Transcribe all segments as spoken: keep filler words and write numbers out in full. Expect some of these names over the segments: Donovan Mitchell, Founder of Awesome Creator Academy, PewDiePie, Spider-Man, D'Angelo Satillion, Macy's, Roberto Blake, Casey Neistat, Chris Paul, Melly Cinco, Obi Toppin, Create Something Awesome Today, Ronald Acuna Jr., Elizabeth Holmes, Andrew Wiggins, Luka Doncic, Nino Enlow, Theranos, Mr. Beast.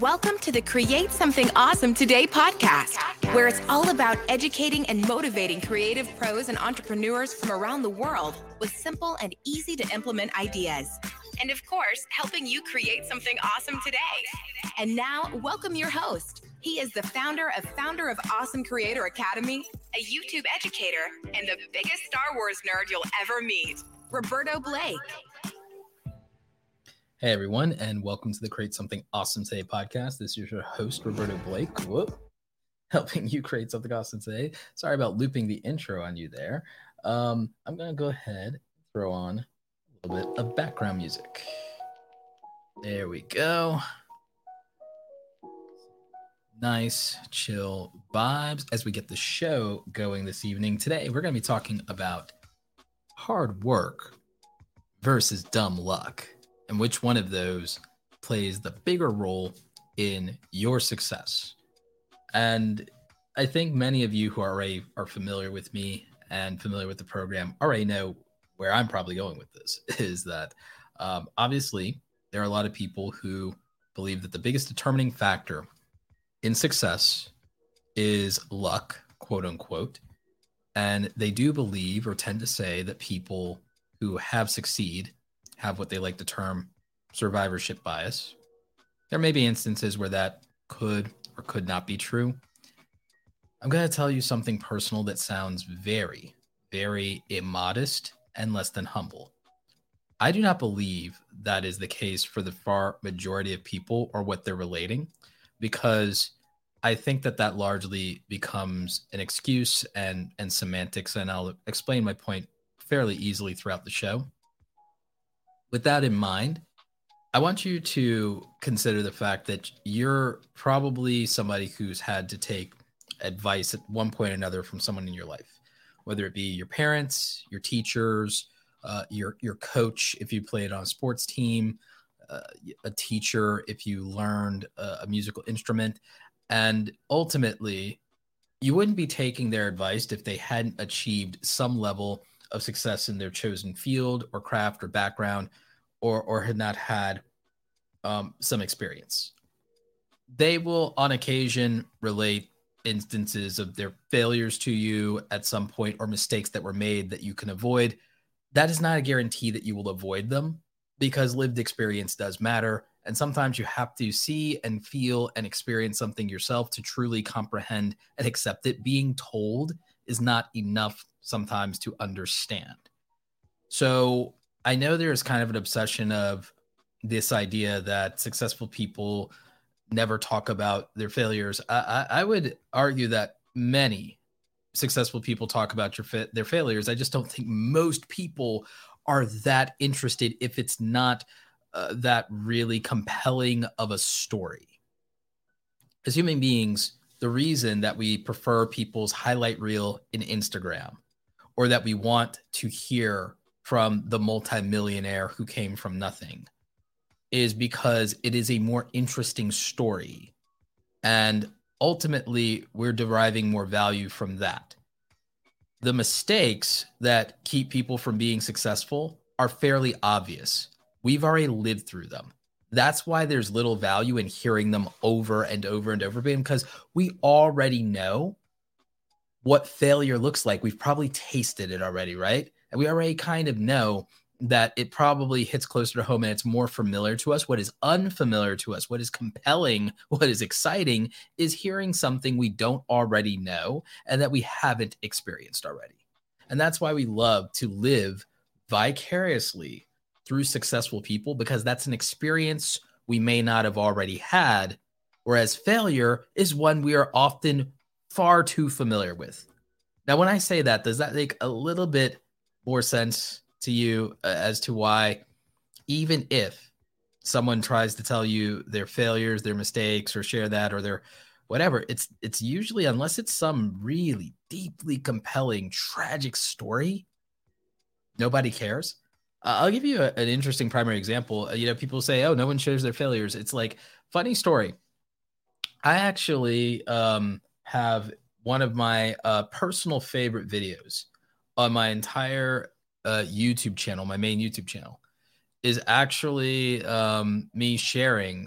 welcome to the Create Something Awesome Today podcast, where it's all about educating and motivating creative pros and entrepreneurs from around the world with simple and easy to implement ideas. And of course, helping you create something awesome today. And now, welcome your host. He is the founder of Founder of Awesome Creator Academy, a YouTube educator, and the biggest Star Wars nerd you'll ever meet, Roberto Blake. Hey everyone, and welcome to the Create Something Awesome Today podcast. This is your host, Roberto Blake. Whoop. Helping you create something awesome today. Sorry about looping the intro on you there. Um, I'm going to go ahead and throw on a little bit of background music. There we go. Nice, chill vibes as we get the show going this evening. Today, we're going to be talking about hard work versus dumb luck, and which one of those plays the bigger role in your success. And I think many of you who are already are familiar with me and familiar with the program already know where I'm probably going with this, is that um, obviously there are a lot of people who believe that the biggest determining factor in success is luck, quote unquote. And they do believe or tend to say that people who have succeed have what they like to term survivorship bias. There may be instances where that could or could not be true. I'm going to tell you something personal that sounds very, very immodest and less than humble. I do not believe that is the case for the far majority of people or what they're relating, because I think that that largely becomes an excuse and, and semantics, and I'll explain my point fairly easily throughout the show. With that in mind, I want you to consider the fact that you're probably somebody who's had to take advice at one point or another from someone in your life, whether it be your parents, your teachers, uh, your your coach if you played on a sports team, uh, a teacher if you learned a, a musical instrument. And ultimately, you wouldn't be taking their advice if they hadn't achieved some level of success in their chosen field or craft or background, or or had not had um, some experience. They will, on occasion, relate instances of their failures to you at some point, or mistakes that were made that you can avoid. That is not a guarantee that you will avoid them, because lived experience does matter. And sometimes you have to see and feel and experience something yourself to truly comprehend and accept it. Being told is not enough sometimes to understand. So I know there's kind of an obsession of this idea that successful people never talk about their failures. I, I, I would argue that many successful people talk about your fa- their failures. I just don't think most people are that interested if it's not uh, that really compelling of a story. As human beings, the reason that we prefer people's highlight reel in Instagram, or that we want to hear from the multimillionaire who came from nothing, is because it is a more interesting story. And ultimately, we're deriving more value from that. The mistakes that keep people from being successful are fairly obvious. We've already lived through them. That's why there's little value in hearing them over and over and over again, because we already know what failure looks like. We've probably tasted it already, right? And we already kind of know that it probably hits closer to home and it's more familiar to us. What is unfamiliar to us, what is compelling, what is exciting, is hearing something we don't already know and that we haven't experienced already. And that's why we love to live vicariously through successful people, because that's an experience we may not have already had, whereas failure is one we are often far too familiar with. Now, when I say that, does that make a little bit more sense to you uh, as to why, even if someone tries to tell you their failures, their mistakes, or share that, or their whatever, it's it's usually, unless it's some really deeply compelling, tragic story, nobody cares. Uh, I'll give you a, an interesting primary example. Uh, you know, people say, oh, no one shares their failures. It's like, funny story. I actually um, have one of my uh, personal favorite videos on my entire uh, YouTube channel. My main YouTube channel is actually um, me sharing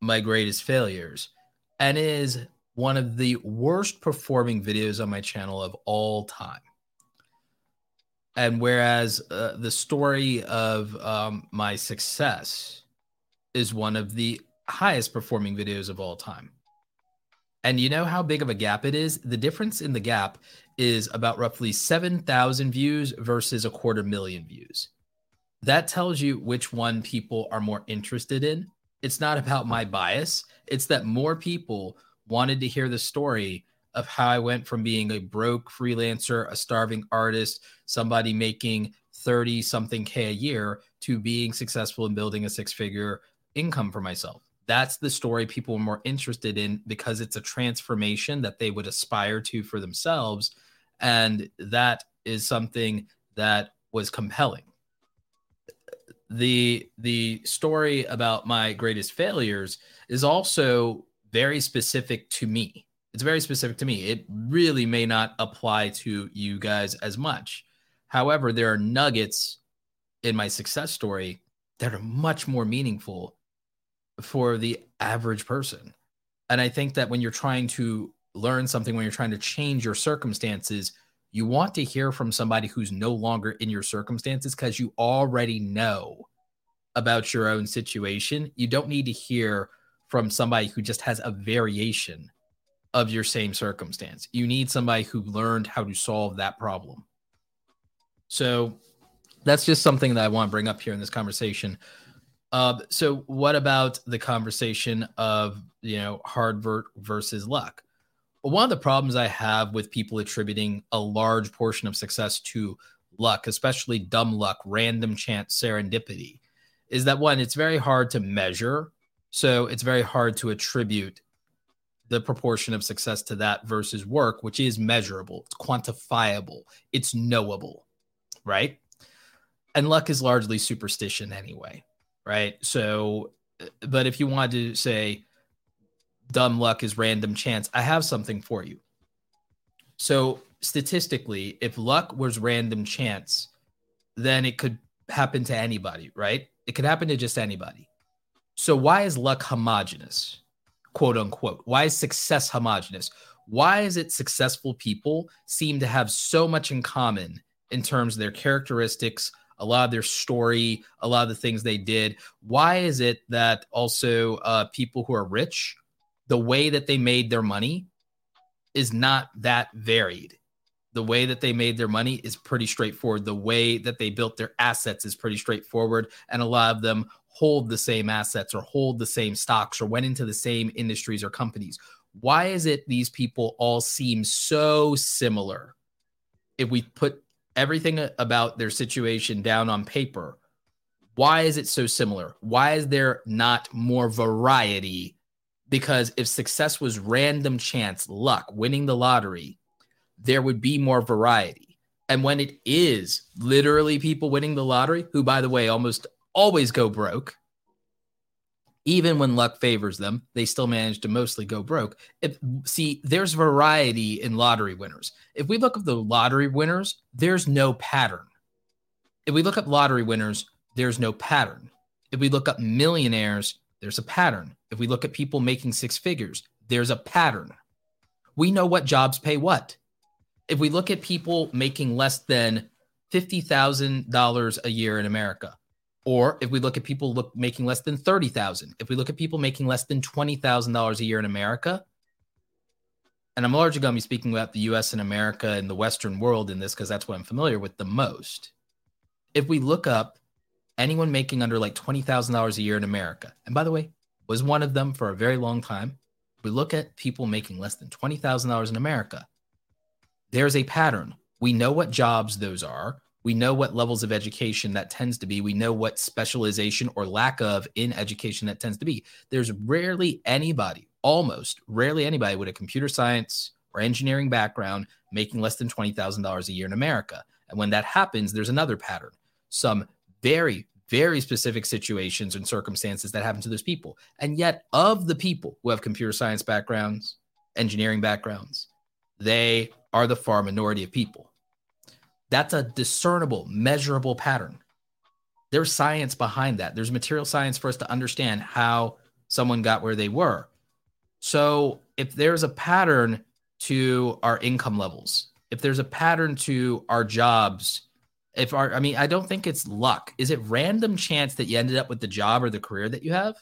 my greatest failures, and is one of the worst performing videos on my channel of all time. And whereas uh, the story of um, my success is one of the highest performing videos of all time. And you know how big of a gap it is? The difference in the gap is about roughly seven thousand views versus a quarter million views. That tells you which one people are more interested in. It's not about my bias. It's that more people wanted to hear the story of how I went from being a broke freelancer, a starving artist, somebody making thirty something K a year to being successful in building a six figure income for myself. That's the story people are more interested in because it's a transformation that they would aspire to for themselves. And that is something that was compelling. The, the story about my greatest failures is also very specific to me. It's very specific to me. It really may not apply to you guys as much. However, there are nuggets in my success story that are much more meaningful for the average person. And I think that when you're trying to learn something, when you're trying to change your circumstances, you want to hear from somebody who's no longer in your circumstances because you already know about your own situation. You don't need to hear from somebody who just has a variation of your same circumstance. You need somebody who learned how to solve that problem. So that's just something that I want to bring up here in this conversation. Uh, so what about the conversation of, you know, hard work versus luck? Well, one of the problems I have with people attributing a large portion of success to luck, especially dumb luck, random chance, serendipity, is that one, it's very hard to measure. So it's very hard to attribute the proportion of success to that versus work, which is measurable, it's quantifiable, it's knowable, right? And luck is largely superstition anyway. Right. So, but if you want to say dumb luck is random chance, I have something for you. So statistically, if luck was random chance, then it could happen to anybody, right? It could happen to just anybody. So why is luck homogenous, quote unquote? Why is success homogenous? Why is it successful people seem to have so much in common in terms of their characteristics, a lot of their story, a lot of the things they did? Why is it that also uh, people who are rich, the way that they made their money is not that varied? The way that they made their money is pretty straightforward. The way that they built their assets is pretty straightforward. And a lot of them hold the same assets or hold the same stocks or went into the same industries or companies. Why is it these people all seem so similar? If we put everything about their situation down on paper, why is it so similar? Why is there not more variety? Because if success was random chance, luck, winning the lottery, there would be more variety. And when it is literally people winning the lottery, who, by the way, almost always go broke, even when luck favors them, they still manage to mostly go broke. If, see, there's variety in lottery winners. If we look at the lottery winners, there's no pattern. If we look up lottery winners, there's no pattern. If we look up millionaires, there's a pattern. If we look at people making six figures, there's a pattern. We know what jobs pay what. If we look at people making less than fifty thousand dollars a year in America, or if we look at people look, making less than thirty thousand dollars, if we look at people making less than twenty thousand dollars a year in America, and I'm largely going to be speaking about the U S and America and the Western world in this because that's what I'm familiar with the most. If we look up anyone making under like twenty thousand dollars a year in America, and by the way, was one of them for a very long time, we look at people making less than twenty thousand dollars in America, there's a pattern. We know what jobs those are. We know what levels of education that tends to be. We know what specialization or lack of in education that tends to be. There's rarely anybody, almost rarely anybody with a computer science or engineering background making less than twenty thousand dollars a year in America. And when that happens, there's another pattern. Some very, very specific situations and circumstances that happen to those people. And yet of the people who have computer science backgrounds, engineering backgrounds, they are the far minority of people. That's a discernible, measurable pattern. There's science behind that. There's material science for us to understand how someone got where they were. So if there's a pattern to our income levels, if there's a pattern to our jobs, if our, I mean, I don't think it's luck. Is it random chance that you ended up with the job or the career that you have?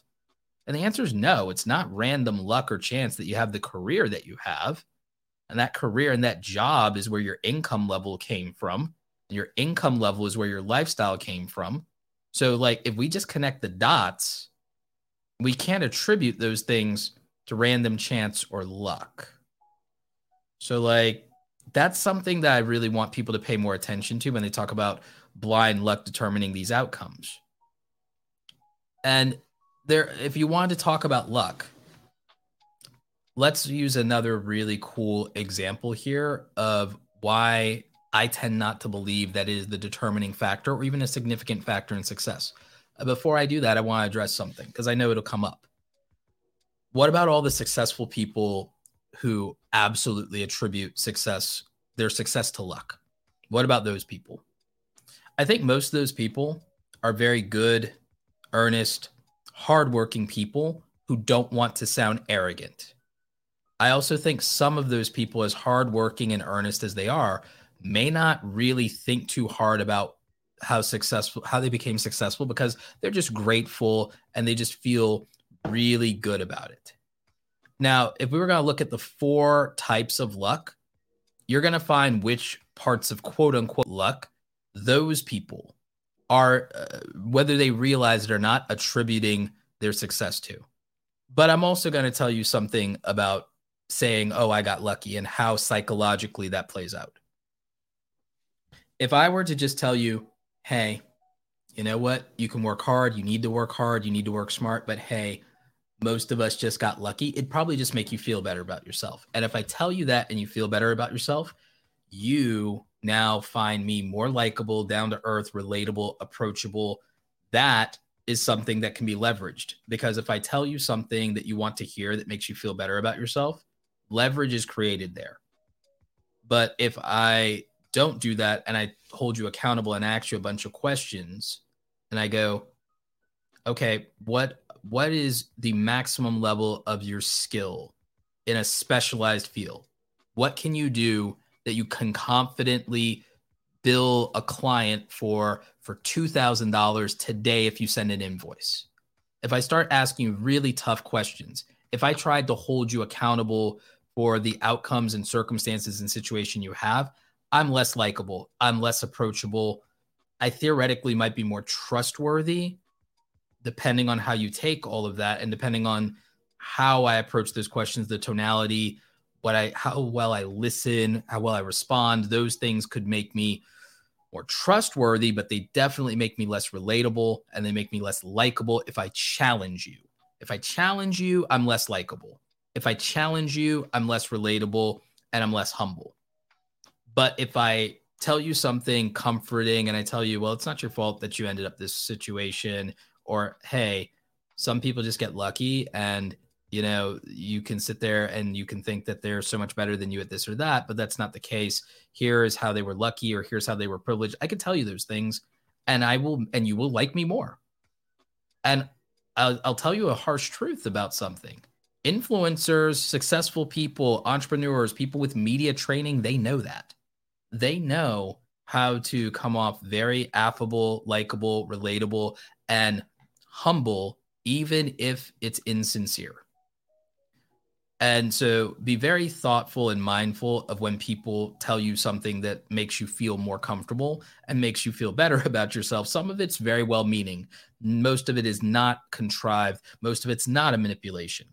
And the answer is no, it's not random luck or chance that you have the career that you have. And that career and that job is where your income level came from. And your income level is where your lifestyle came from. So like, if we just connect the dots, we can't attribute those things to random chance or luck. So like, that's something that I really want people to pay more attention to when they talk about blind luck determining these outcomes. And there, if you wanted to talk about luck, let's use another really cool example here of why I tend not to believe that is the determining factor or even a significant factor in success. Before I do that, I want to address something because I know it'll come up. What about all the successful people who absolutely attribute success, their success to luck? What about those people? I think most of those people are very good, earnest, hardworking people who don't want to sound arrogant. I also think some of those people, as hardworking and earnest as they are, may not really think too hard about how successful, how they became successful, because they're just grateful and they just feel really good about it. Now, if we were going to look at the four types of luck, you're going to find which parts of quote unquote luck those people are, uh, whether they realize it or not, attributing their success to. But I'm also going to tell you something about saying, oh, I got lucky, and how psychologically that plays out. If I were to just tell you, hey, you know what? You can work hard. You need to work hard. You need to work smart. But hey, most of us just got lucky. It'd probably just make you feel better about yourself. And if I tell you that and you feel better about yourself, you now find me more likable, down to earth, relatable, approachable. That is something that can be leveraged, because if I tell you something that you want to hear that makes you feel better about yourself, leverage is created there. But if I don't do that and I hold you accountable and ask you a bunch of questions and I go, okay, what what is the maximum level of your skill in a specialized field? What can you do that you can confidently bill a client for for two thousand dollars today if you send an invoice? If I start asking you really tough questions, if I tried to hold you accountable for the outcomes and circumstances and situation you have, I'm less likable. I'm less approachable. I theoretically might be more trustworthy, depending on how you take all of that and depending on how I approach those questions, the tonality, what I, how well I listen, how well I respond. Those things could make me more trustworthy, but they definitely make me less relatable and they make me less likable if I challenge you. If I challenge you, I'm less likable. If I challenge you, I'm less relatable and I'm less humble. But if I tell you something comforting and I tell you, well, it's not your fault that you ended up this situation, or, hey, some people just get lucky and, you know, you can sit there and you can think that they're so much better than you at this or that, but that's not the case. Here is how they were lucky, or here's how they were privileged. I can tell you those things and I will, and you will like me more. And I'll, I'll tell you a harsh truth about something. Influencers, successful people, entrepreneurs, people with media training, they know that. They know how to come off very affable, likable, relatable, and humble, even if it's insincere. And so be very thoughtful and mindful of when people tell you something that makes you feel more comfortable and makes you feel better about yourself. Some of it's very well-meaning. Most of it is not contrived. Most of it's not a manipulation.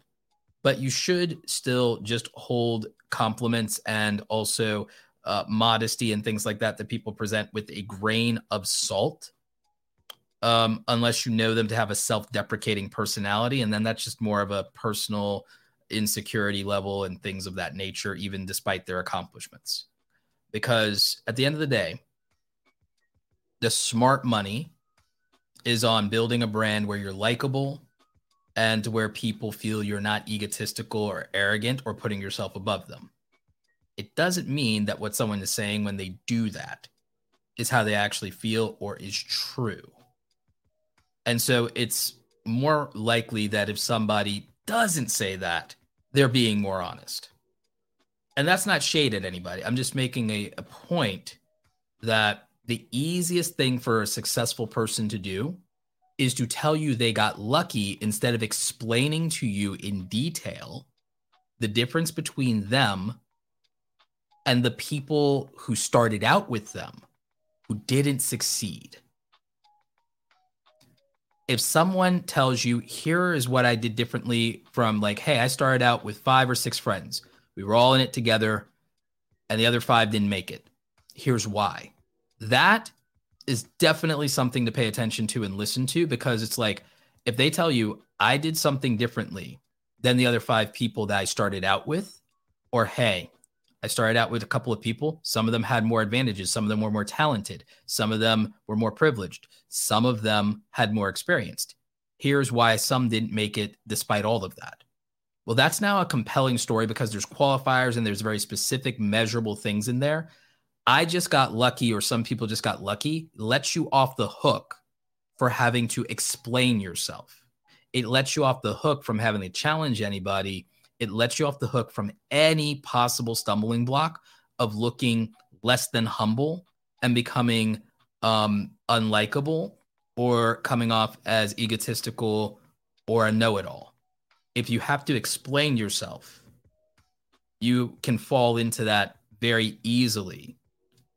But you should still just hold compliments and also Uh, modesty and things like that that people present with a grain of salt, um, unless you know them to have a self-deprecating personality, and then that's just more of a personal insecurity level and things of that nature, even despite their accomplishments. Because at the end of the day, the smart money is on building a brand where you're likable and where people feel you're not egotistical or arrogant or putting yourself above them. It doesn't mean that what someone is saying when they do that is how they actually feel or is true. And so it's more likely that if somebody doesn't say that, they're being more honest. And that's not shade at anybody. I'm just making a, a point that the easiest thing for a successful person to do is to tell you they got lucky instead of explaining to you in detail the difference between them and the people who started out with them who didn't succeed. If someone tells you, here is what I did differently from like, hey, I started out with five or six friends. We were all in it together and the other five didn't make it. Here's why. That is definitely something to pay attention to and listen to, because it's like, if they tell you I did something differently than the other five people that I started out with, or hey, I started out with a couple of people. Some of them had more advantages. Some of them were more talented. Some of them were more privileged. Some of them had more experienced. Here's why some didn't make it despite all of that. Well, that's now a compelling story because there's qualifiers and there's very specific measurable things in there. I just got lucky, or some people just got lucky, lets you off the hook for having to explain yourself. It lets you off the hook from having to challenge anybody. It lets you off the hook from any possible stumbling block of looking less than humble and becoming um, unlikable or coming off as egotistical or a know-it-all. If you have to explain yourself, you can fall into that very easily,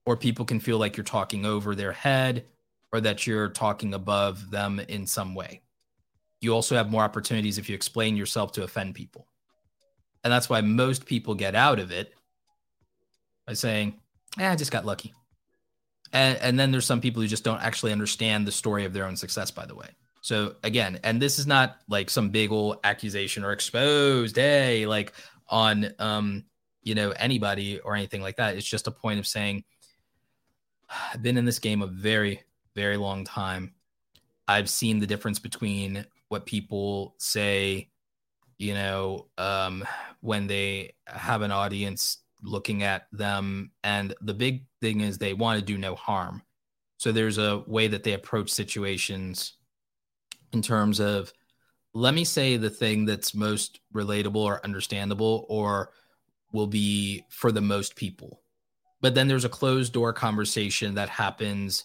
or people can feel like you're talking over their head or that you're talking above them in some way. You also have more opportunities if you explain yourself to offend people. And that's why most people get out of it by saying, eh, I just got lucky. And, and then there's some people who just don't actually understand the story of their own success, by the way. So again, and this is not like some big old accusation or exposed, hey, like on, um, you know, anybody or anything like that. It's just a point of saying, I've been in this game a very, very long time. I've seen the difference between what people say, you know, um, when they have an audience looking at them. And the big thing is they want to do no harm. So there's a way that they approach situations in terms of, let me say the thing that's most relatable or understandable or will be for the most people. But then there's a closed door conversation that happens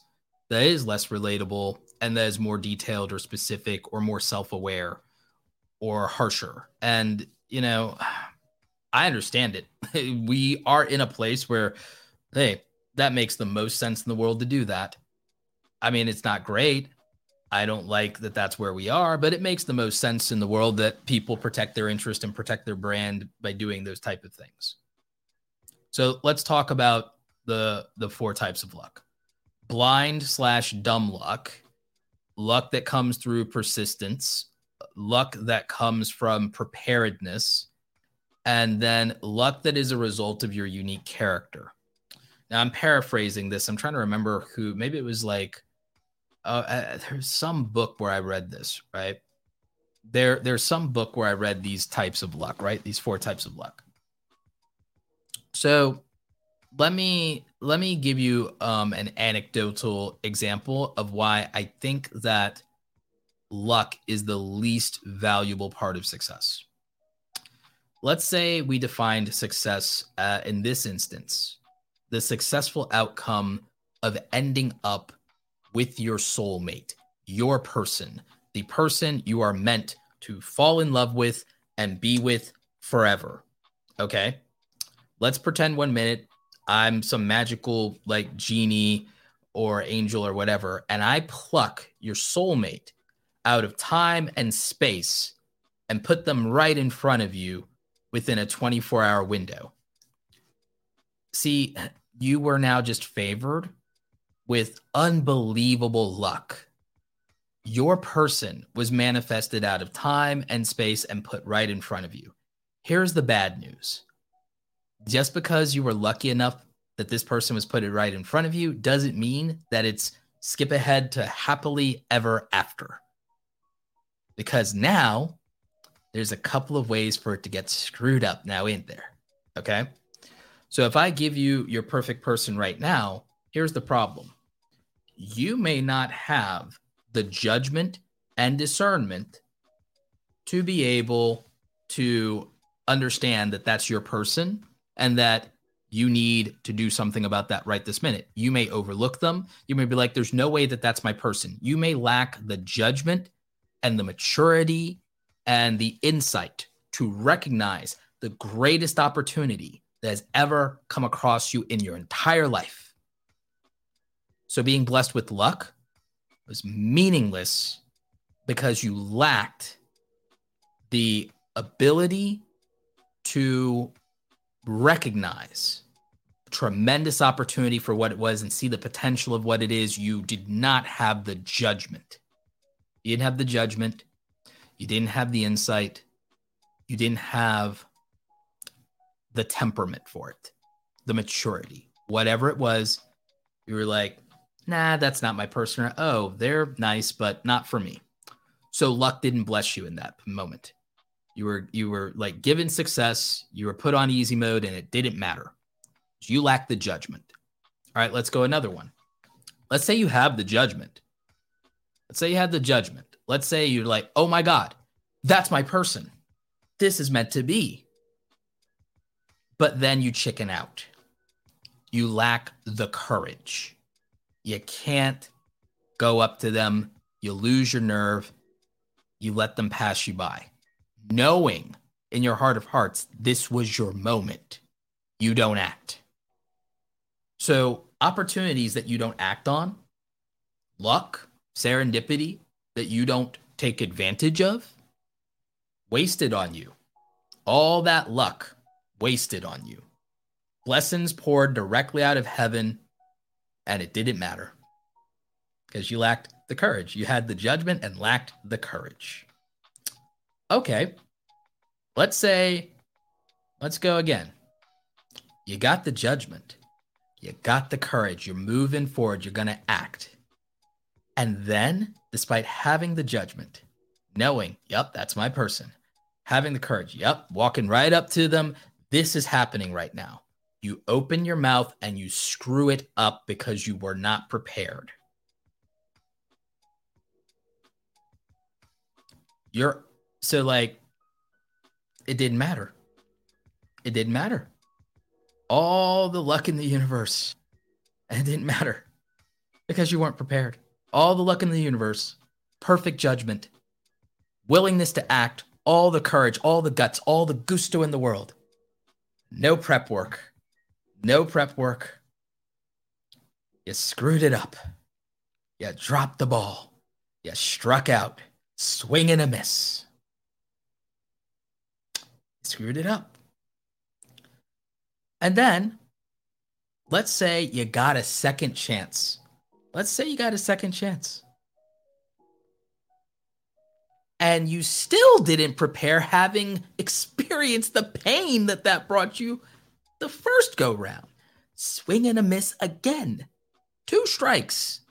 that is less relatable and that is more detailed or specific or more self-aware or harsher. And, you know, I understand it. We are in a place where, hey, that makes the most sense in the world to do that. I mean, it's not great. I don't like that that's where we are, but it makes the most sense in the world that people protect their interest and protect their brand by doing those type of things. So let's talk about the the four types of luck. Blind slash dumb luck, luck that comes through persistence, luck that comes from preparedness, and then luck that is a result of your unique character. Now, I'm paraphrasing this. I'm trying to remember who, maybe it was like, uh, there's some book where I read this, right? There, there's some book where I read these types of luck, right? These four types of luck. So let me, let me give you um, an anecdotal example of why I think that luck is the least valuable part of success. Let's say we defined success uh, in this instance, the successful outcome of ending up with your soulmate, your person, the person you are meant to fall in love with and be with forever. Okay. Let's pretend one minute I'm some magical like genie or angel or whatever, and I pluck your soulmate out of time and space and put them right in front of you within a twenty-four hour window. See, you were now just favored with unbelievable luck. Your person was manifested out of time and space and put right in front of you. Here's the bad news. Just because you were lucky enough that this person was put it right in front of you doesn't mean that it's skip ahead to happily ever after. Because now there's a couple of ways for it to get screwed up now, ain't there? Okay. So if I give you your perfect person right now, here's the problem. You may not have the judgment and discernment to be able to understand that that's your person and that you need to do something about that right this minute. You may overlook them. You may be like, there's no way that that's my person. You may lack the judgment and the maturity and the insight to recognize the greatest opportunity that has ever come across you in your entire life. So being blessed with luck was meaningless because you lacked the ability to recognize the tremendous opportunity for what it was and see the potential of what it is. You did not have the judgment. You didn't have the judgment. You didn't have the insight. You didn't have the temperament for it, the maturity, whatever it was. You were like, nah, that's not my person. Oh, they're nice, but not for me. So luck didn't bless you in that moment. You were, you were like given success. You were put on easy mode and it didn't matter. So you lacked the judgment. All right, let's go another one. Let's say you have the judgment. Let's say you had the judgment. Let's say you're like, oh my God, that's my person. This is meant to be. But then you chicken out. You lack the courage. You can't go up to them. You lose your nerve. You let them pass you by. Knowing in your heart of hearts, this was your moment. You don't act. So opportunities that you don't act on, luck, serendipity that you don't take advantage of, wasted on you. All that luck wasted on you. Lessons poured directly out of heaven, and it didn't matter because you lacked the courage. You had the judgment and lacked the courage. Okay, let's say, let's go again. You got the judgment. You got the courage. You're moving forward. You're going to act. And then, despite having the judgment, knowing, yep, that's my person, having the courage, yep, walking right up to them, this is happening right now. You open your mouth and you screw it up because you were not prepared. You're so like, it didn't matter. It didn't matter. All the luck in the universe, and it didn't matter because you weren't prepared. All the luck in the universe, perfect judgment, willingness to act, all the courage, all the guts, all the gusto in the world. No prep work. No prep work. You screwed it up. You dropped the ball. You struck out. Swing and a miss. You screwed it up. And then, let's say you got a second chance. Let's say you got a second chance. And you still didn't prepare, having experienced the pain that that brought you the first go round. Swing and a miss again. Two strikes.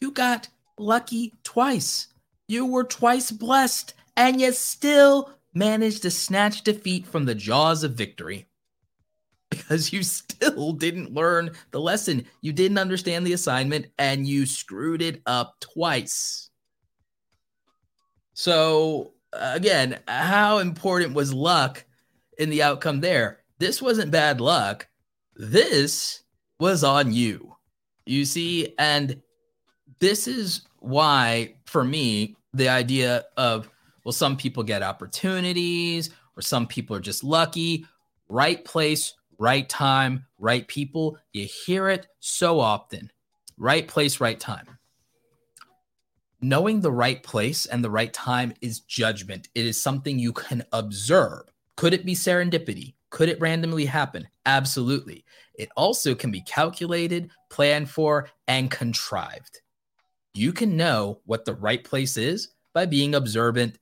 You got lucky twice. You were twice blessed, and you still managed to snatch defeat from the jaws of victory because you still didn't learn the lesson. You didn't understand the assignment, and you screwed it up twice. So again, how important was luck in the outcome there? This wasn't bad luck. This was on you, you see? And this is why, for me, the idea of, well, some people get opportunities or some people are just lucky, right place, right time, right people. You hear it so often, right place, right time. Knowing the right place and the right time is judgment. It is something you can observe. Could it be serendipity? Could it randomly happen? Absolutely. It also can be calculated, planned for, and contrived. You can know what the right place is by being observant,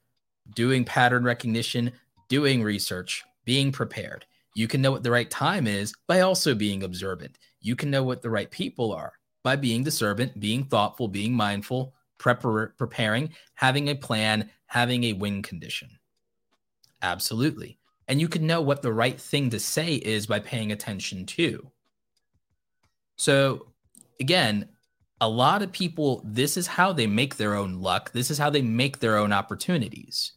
doing pattern recognition, doing research, being prepared. You can know what the right time is by also being observant. You can know what the right people are by being discerning, being thoughtful, being mindful, Prepar- preparing, having a plan, having a win condition. Absolutely. And you can know what the right thing to say is by paying attention to. So again, a lot of people, this is how they make their own luck. This is how they make their own opportunities.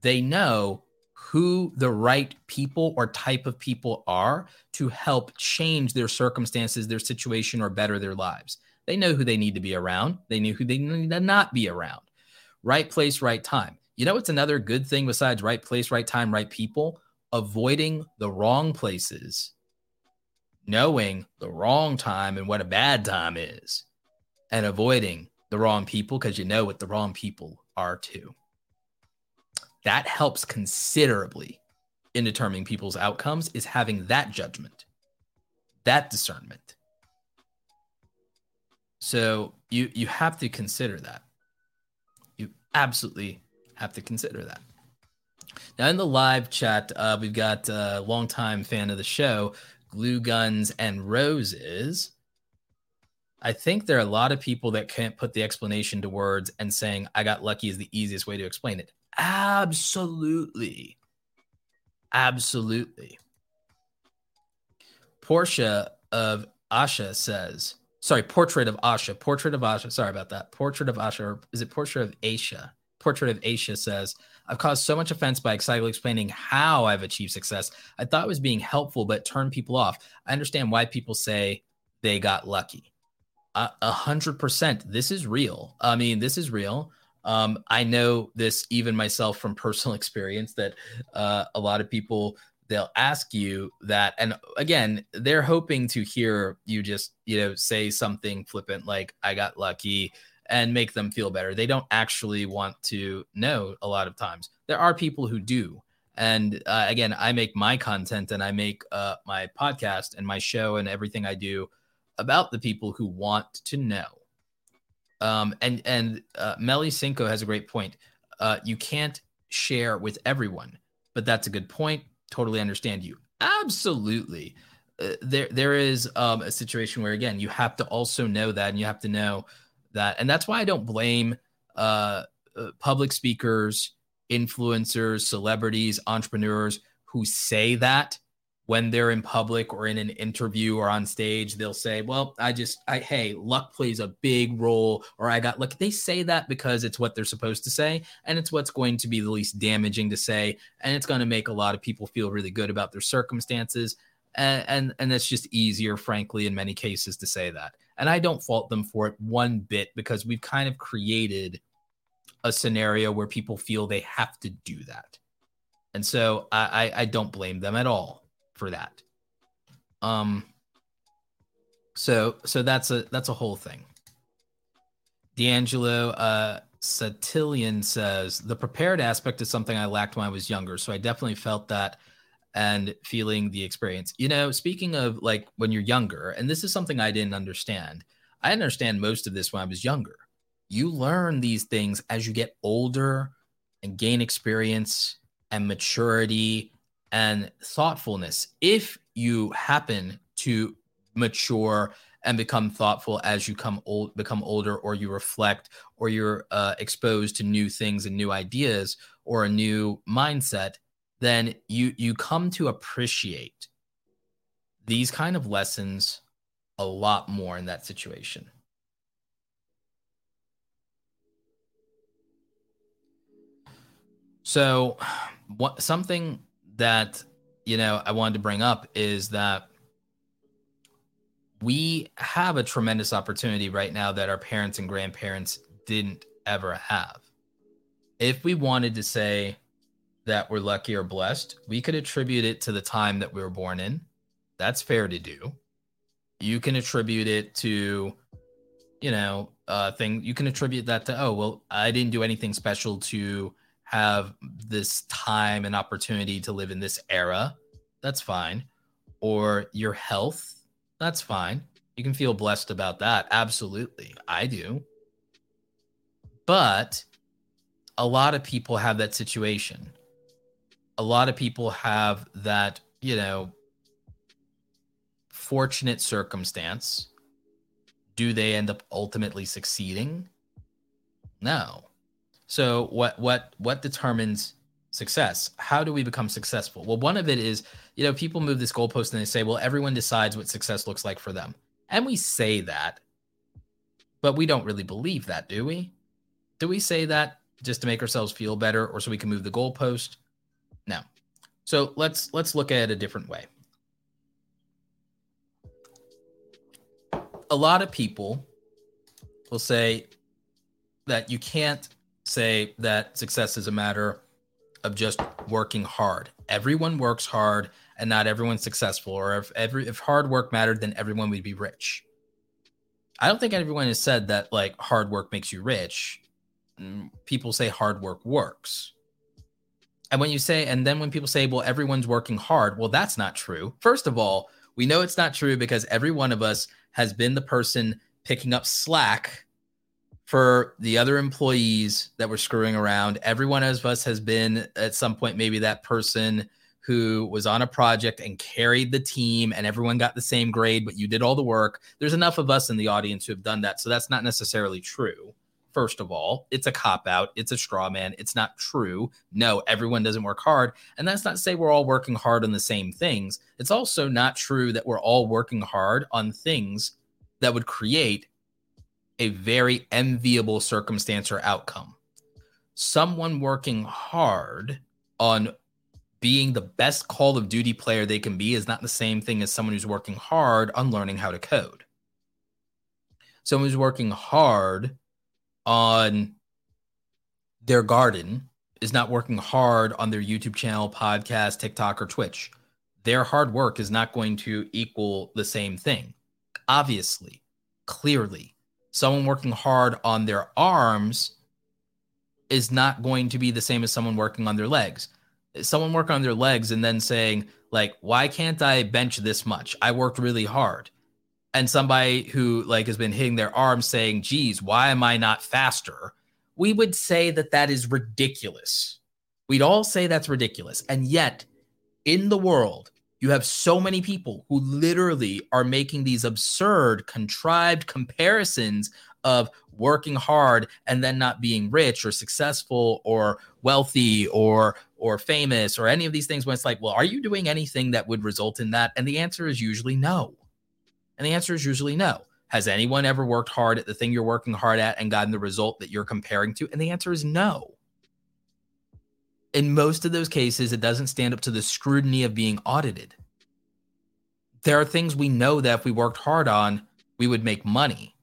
They know who the right people or type of people are to help change their circumstances, their situation, or better their lives. They know who they need to be around. They know who they need to not be around. Right place, right time. You know what's another good thing besides right place, right time, right people? Avoiding the wrong places, knowing the wrong time and what a bad time is, and avoiding the wrong people because you know what the wrong people are too. That helps considerably in determining people's outcomes, is having that judgment, that discernment. So you you have to consider that. You absolutely have to consider that. Now in the live chat, uh, we've got a longtime fan of the show, Glue Guns and Roses. I think there are a lot of people that can't put the explanation to words, and saying I got lucky is the easiest way to explain it. Absolutely. Absolutely. Portia of Asha says, sorry, Portrait of Asha. Portrait of Asha. Sorry about that. Portrait of Asha. Or is it Portrait of Asha? Portrait of Asha says, I've caused so much offense by excitedly explaining how I've achieved success. I thought it was being helpful, but turned people off. I understand why people say they got lucky. A hundred percent. This is real. I mean, this is real. Um, I know this even myself from personal experience, that uh, a lot of people, they'll ask you that. And again, they're hoping to hear you just, you know, say something flippant like I got lucky, and make them feel better. They don't actually want to know a lot of times. There are people who do. And uh, again, I make my content and I make uh, my podcast and my show and everything I do about the people who want to know. Um, and and uh, Melly Cinco has a great point. Uh, you can't share with everyone, but that's a good point. Totally understand you. Absolutely. Uh, there there is um, a situation where, again, you have to also know that, and you have to know that. And that's why I don't blame uh, uh, public speakers, influencers, celebrities, entrepreneurs who say that when they're in public or in an interview or on stage. They'll say, well, I just, I, hey, luck plays a big role, or I got lucky. They say that because it's what they're supposed to say, and it's what's going to be the least damaging to say. And it's going to make a lot of people feel really good about their circumstances. And, and, and it's just easier, frankly, in many cases to say that. And I don't fault them for it one bit, because we've kind of created a scenario where people feel they have to do that. And so I, I, I don't blame them at all for that. Um, so, so that's a, that's a whole thing. D'Angelo, uh, Satillion says, the prepared aspect is something I lacked when I was younger. So I definitely felt that, and feeling the experience. You know, speaking of like when you're younger, and this is something I didn't understand. I understand most of this when I was younger. You learn these things as you get older and gain experience and maturity and thoughtfulness. If you happen to mature and become thoughtful as you come old, become older, or you reflect, or you're uh, exposed to new things and new ideas or a new mindset, then you you come to appreciate these kind of lessons a lot more in that situation. So what something that, you know, I wanted to bring up is that we have a tremendous opportunity right now that our parents and grandparents didn't ever have. If we wanted to say that we're lucky or blessed, we could attribute it to the time that we were born in. That's fair to do. You can attribute it to, you know, uh thing. You can attribute that to, oh, well, I didn't do anything special to have this time and opportunity to live in this era. That's fine. Or your health. That's fine. You can feel blessed about that. Absolutely. I do. But a lot of people have that situation. A lot of people have that, you know, fortunate circumstance. Do they end up ultimately succeeding? No. So what what what determines success? How do we become successful? Well, one of it is, you know, people move this goalpost and they say, well, everyone decides what success looks like for them. And we say that, But we don't really believe that, do we? Do we say that just to make ourselves feel better or so we can move the goalpost? No. So let's let's look at it a different way. A lot of people will say that you can't say that success is a matter of just working hard. Everyone works hard and not everyone's successful. Or if every if hard work mattered, then everyone would be rich. I don't think everyone has said that like hard work makes you rich. People say hard work works. And when you say, and then when people say, well, everyone's working hard, well, that's not true. First of all, we know it's not true because every one of us has been the person picking up slack for the other employees that were screwing around. Every one of us has been at some point, maybe that person who was on a project and carried the team and everyone got the same grade, but you did all the work. There's enough of us in the audience who have done that. So that's not necessarily true. First of all, it's a cop-out. It's a straw man. It's not true. No, everyone doesn't work hard. And that's not to say we're all working hard on the same things. It's also not true that we're all working hard on things that would create a very enviable circumstance or outcome. Someone working hard on being the best Call of Duty player they can be is not the same thing as someone who's working hard on learning how to code. Someone who's working hard on their garden is not working hard on their YouTube channel, podcast, TikTok, or Twitch. Their hard work is not going to equal the same thing. Obviously, clearly, someone working hard on their arms is not going to be the same as someone working on their legs. Someone working on their legs and then saying, like, why can't I bench this much? I worked really hard. And somebody who like has been hitting their arms saying, geez, why am I not faster? We would say that that is ridiculous. We'd all say that's ridiculous. And yet in the world, you have so many people who literally are making these absurd, contrived comparisons of working hard and then not being rich or successful or wealthy or or famous or any of these things when it's like, well, are you doing anything that would result in that? And the answer is usually no. And the answer is usually no. Has anyone ever worked hard at the thing you're working hard at and gotten the result that you're comparing to? And the answer is no. In most of those cases, it doesn't stand up to the scrutiny of being audited. There are things we know that if we worked hard on, we would make money.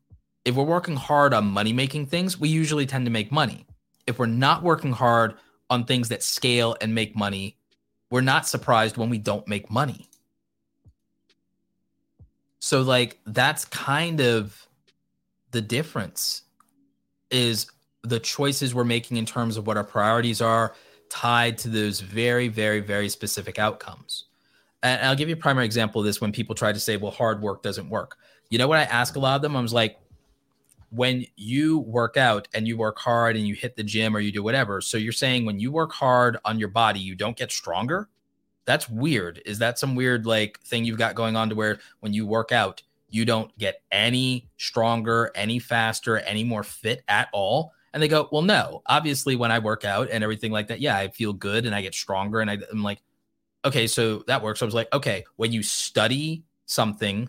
If we're working hard on money-making things, we usually tend to make money. If we're not working hard on things that scale and make money, we're not surprised when we don't make money. So like that's kind of the difference is the choices we're making in terms of what our priorities are tied to those very, very, very specific outcomes. And I'll give you a primary example of this when people try to say, well, hard work doesn't work. You know what I ask a lot of them? I was like, when you work out and you work hard and you hit the gym or you do whatever. So you're saying when you work hard on your body, you don't get stronger? That's weird. Is that some weird like thing you've got going on to where when you work out, you don't get any stronger, any faster, any more fit at all? And they go, well, no, obviously when I work out and everything like that, yeah, I feel good and I get stronger. And I, I'm like, okay, so that works. I was like, okay, when you study something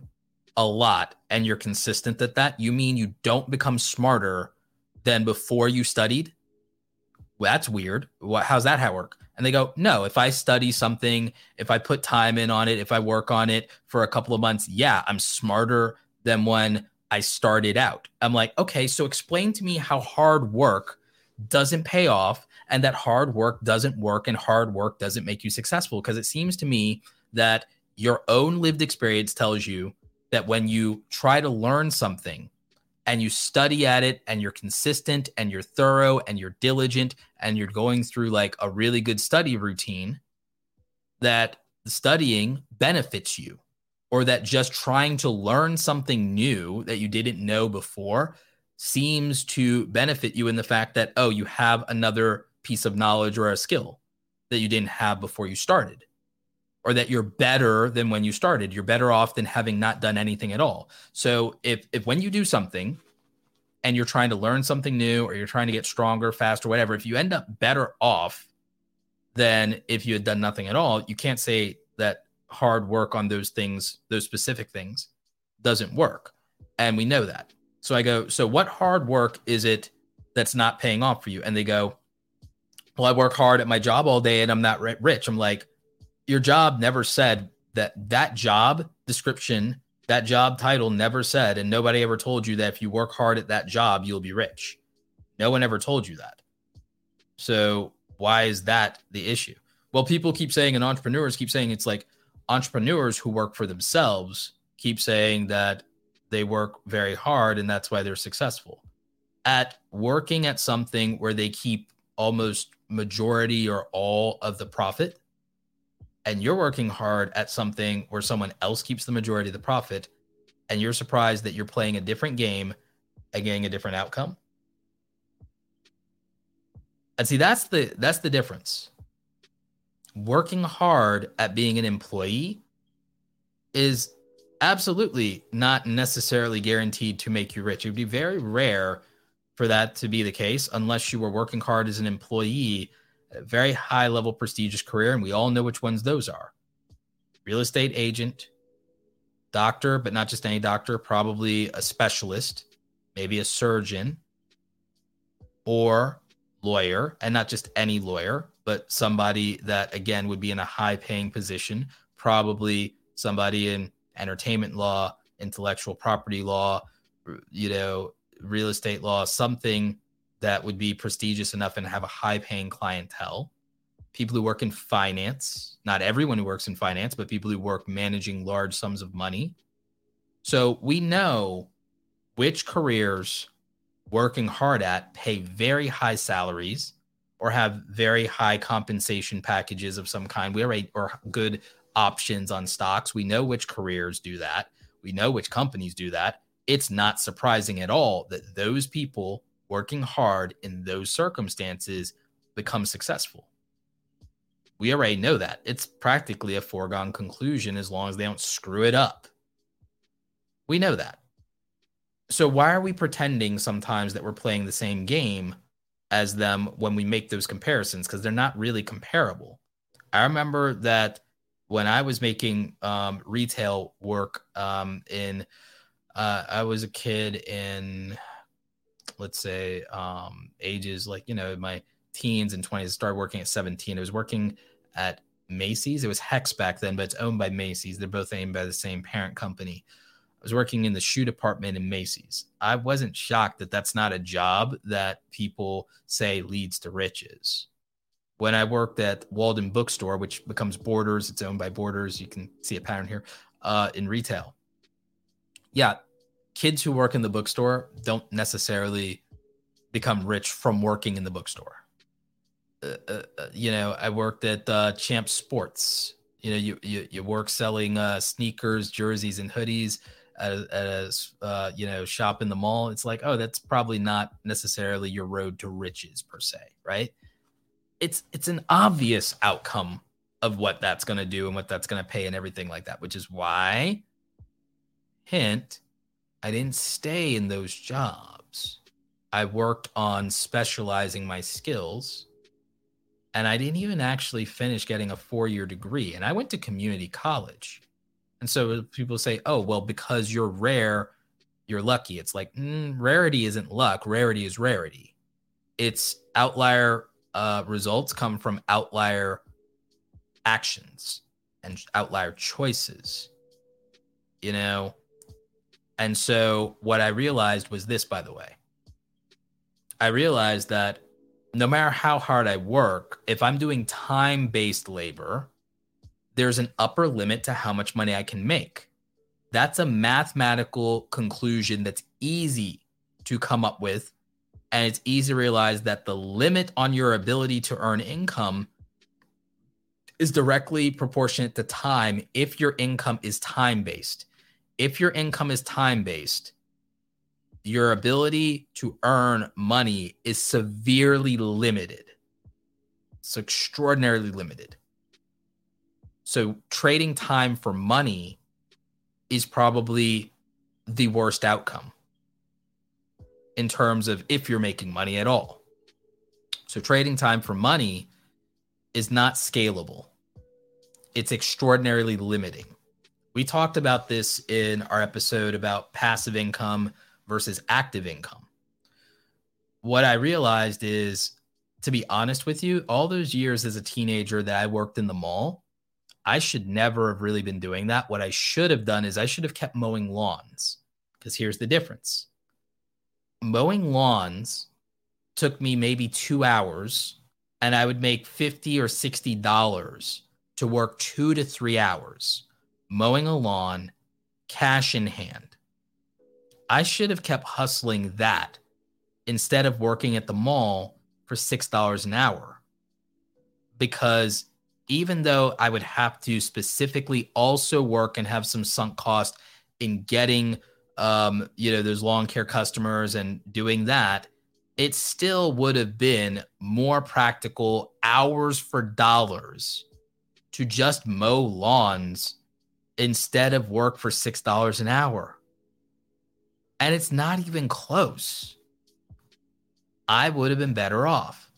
a lot and you're consistent at that, you mean you don't become smarter than before you studied? Well, that's weird. What, how's that how work? And they go, no, if I study something, if I put time in on it, if I work on it for a couple of months, yeah, I'm smarter than when I started out. I'm like, okay, so explain to me how hard work doesn't pay off and that hard work doesn't work and hard work doesn't make you successful. Because it seems to me that your own lived experience tells you that when you try to learn something, and you study at it and you're consistent and you're thorough and you're diligent and you're going through like a really good study routine, that studying benefits you, or that just trying to learn something new that you didn't know before seems to benefit you in the fact that, oh, you have another piece of knowledge or a skill that you didn't have before you started. Or that you're better than when you started. You're better off than having not done anything at all. So if if when you do something and you're trying to learn something new or you're trying to get stronger, faster, whatever, if you end up better off than if you had done nothing at all, you can't say that hard work on those things, those specific things, doesn't work. And we know that. So I go, so what hard work is it that's not paying off for you? And they go, well, I work hard at my job all day and I'm not rich. I'm like, your job never said that. That job description, that job title never said, and nobody ever told you that if you work hard at that job, you'll be rich. No one ever told you that. So why is that the issue? Well, people keep saying, and entrepreneurs keep saying, it's like entrepreneurs who work for themselves keep saying that they work very hard and that's why they're successful at working at something where they keep almost majority or all of the profit. And you're working hard at something where someone else keeps the majority of the profit, and you're surprised that you're playing a different game and getting a different outcome. And see, that's the that's the difference. Working hard at being an employee is absolutely not necessarily guaranteed to make you rich. It would be very rare for that to be the case unless you were working hard as an employee, a very high level prestigious career, and we all know which ones those are. Real estate agent, doctor, but not just any doctor, probably a specialist, maybe a surgeon, or lawyer, and not just any lawyer, but somebody that, again, would be in a high-paying position, probably somebody in entertainment law, intellectual property law, you know, real estate law, something that would be prestigious enough and have a high-paying clientele. People who work in finance, not everyone who works in finance, but people who work managing large sums of money. So we know which careers working hard at pay very high salaries or have very high compensation packages of some kind. We already or good options on stocks. We know which careers do that. We know which companies do that. It's not surprising at all that those people working hard in those circumstances become successful. We already know that. It's practically a foregone conclusion as long as they don't screw it up. We know that. So why are we pretending sometimes that we're playing the same game as them when we make those comparisons? Because they're not really comparable. I remember that when I was making um, retail work um, in, uh, I was a kid in, let's say, um, ages like, you know, my teens and twenties. I started working at seventeen. I was working at Macy's. It was Hex back then, but it's owned by Macy's. They're both owned by the same parent company. I was working in the shoe department in Macy's. I wasn't shocked that that's not a job that people say leads to riches. When I worked at Walden Bookstore, which becomes Borders, it's owned by Borders. You can see a pattern here uh, in retail. Yeah, kids who work in the bookstore don't necessarily become rich from working in the bookstore. Uh, uh, you know, I worked at uh, Champ Sports. You know, you you, you work selling uh, sneakers, jerseys, and hoodies at a, at a uh, you know, shop in the mall. It's like, oh, that's probably not necessarily your road to riches per se, right? It's it's an obvious outcome of what that's going to do and what that's going to pay and everything like that, which is why, hint, I didn't stay in those jobs. I worked on specializing my skills, and I didn't even actually finish getting a four-year degree. And I went to community college. And so people say, oh, well, because you're rare, you're lucky. It's like, mm, rarity isn't luck. Rarity is rarity. It's outlier uh, results come from outlier actions and outlier choices, you know? And so what I realized was this, by the way. I realized that no matter how hard I work, if I'm doing time-based labor, there's an upper limit to how much money I can make. That's a mathematical conclusion that's easy to come up with. And it's easy to realize that the limit on your ability to earn income is directly proportionate to time if your income is time-based. If your income is time-based, your ability to earn money is severely limited. It's extraordinarily limited. So trading time for money is probably the worst outcome in terms of if you're making money at all. So trading time for money is not scalable. It's extraordinarily limiting. We talked about this in our episode about passive income versus active income. What I realized is, to be honest with you, all those years as a teenager that I worked in the mall, I should never have really been doing that. What I should have done is I should have kept mowing lawns, because here's the difference. Mowing lawns took me maybe two hours and I would make fifty or sixty dollars to work two to three hours mowing a lawn, cash in hand. I should have kept hustling that instead of working at the mall for six dollars an hour, because even though I would have to specifically also work and have some sunk cost in getting, um, you know, those lawn care customers and doing that, it still would have been more practical hours for dollars to just mow lawns instead of work for six dollars an hour. And it's not even close. I would have been better off.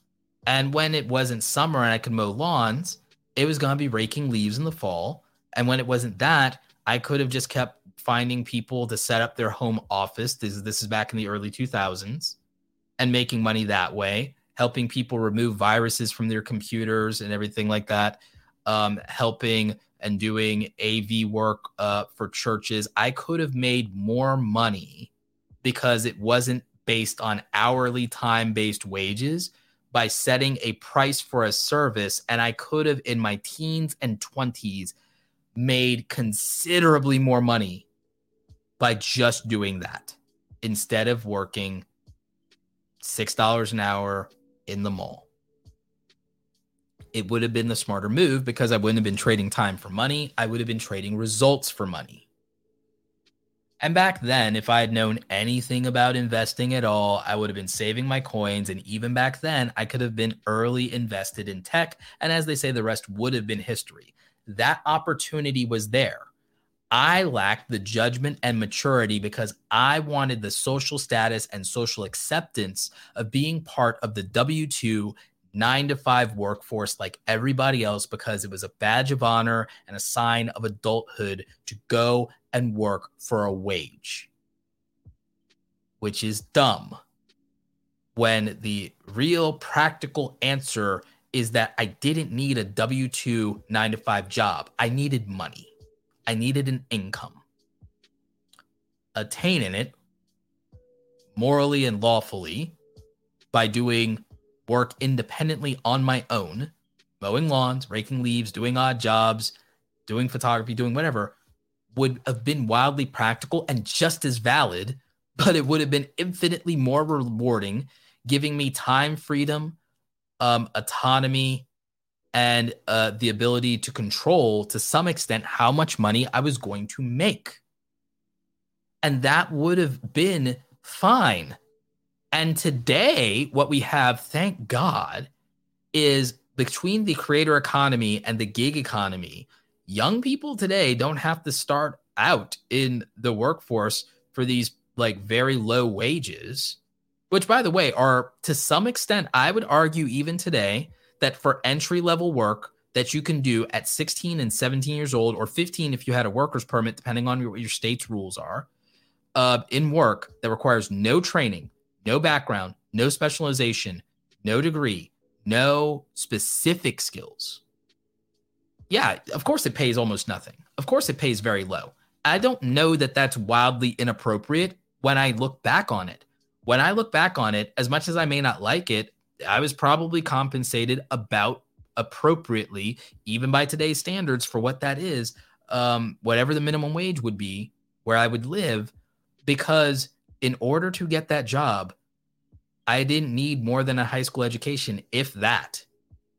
And when it wasn't summer and I could mow lawns, it was going to be raking leaves in the fall. And when it wasn't that, I could have just kept finding people to set up their home office. This is, this is back in the early two thousands, and making money that way, helping people remove viruses from their computers and everything like that, um, helping and doing A V work uh, for churches. I could have made more money because it wasn't based on hourly time-based wages, by setting a price for a service. And I could have, in my teens and twenties, made considerably more money by just doing that instead of working six dollars an hour in the mall. It would have been the smarter move, because I wouldn't have been trading time for money. I would have been trading results for money. And back then, if I had known anything about investing at all, I would have been saving my coins. And even back then, I could have been early invested in tech. And as they say, the rest would have been history. That opportunity was there. I lacked the judgment and maturity because I wanted the social status and social acceptance of being part of the W two nine to five workforce like everybody else, because it was a badge of honor and a sign of adulthood to go and work for a wage, which is dumb, when the real practical answer is that I didn't need a W two nine to five job. I needed money. I needed an income. Attaining it morally and lawfully by doing work independently on my own, mowing lawns, raking leaves, doing odd jobs, doing photography, doing whatever, would have been wildly practical and just as valid, but it would have been infinitely more rewarding, giving me time freedom, um, autonomy, and uh, the ability to control, to some extent, how much money I was going to make. And that would have been fine. And today, what we have, thank God, is between the creator economy and the gig economy, young people today don't have to start out in the workforce for these like very low wages, which, by the way, are to some extent, I would argue even today, that for entry level work that you can do at sixteen and seventeen years old, or fifteen if you had a worker's permit, depending on what your state's rules are, uh, in work that requires no training, no background, no specialization, no degree, no specific skills. Yeah, of course it pays almost nothing. Of course it pays very low. I don't know that that's wildly inappropriate when I look back on it. When I look back on it, as much as I may not like it, I was probably compensated about appropriately, even by today's standards, for what that is, um, whatever the minimum wage would be, where I would live, because in order to get that job, I didn't need more than a high school education, if that,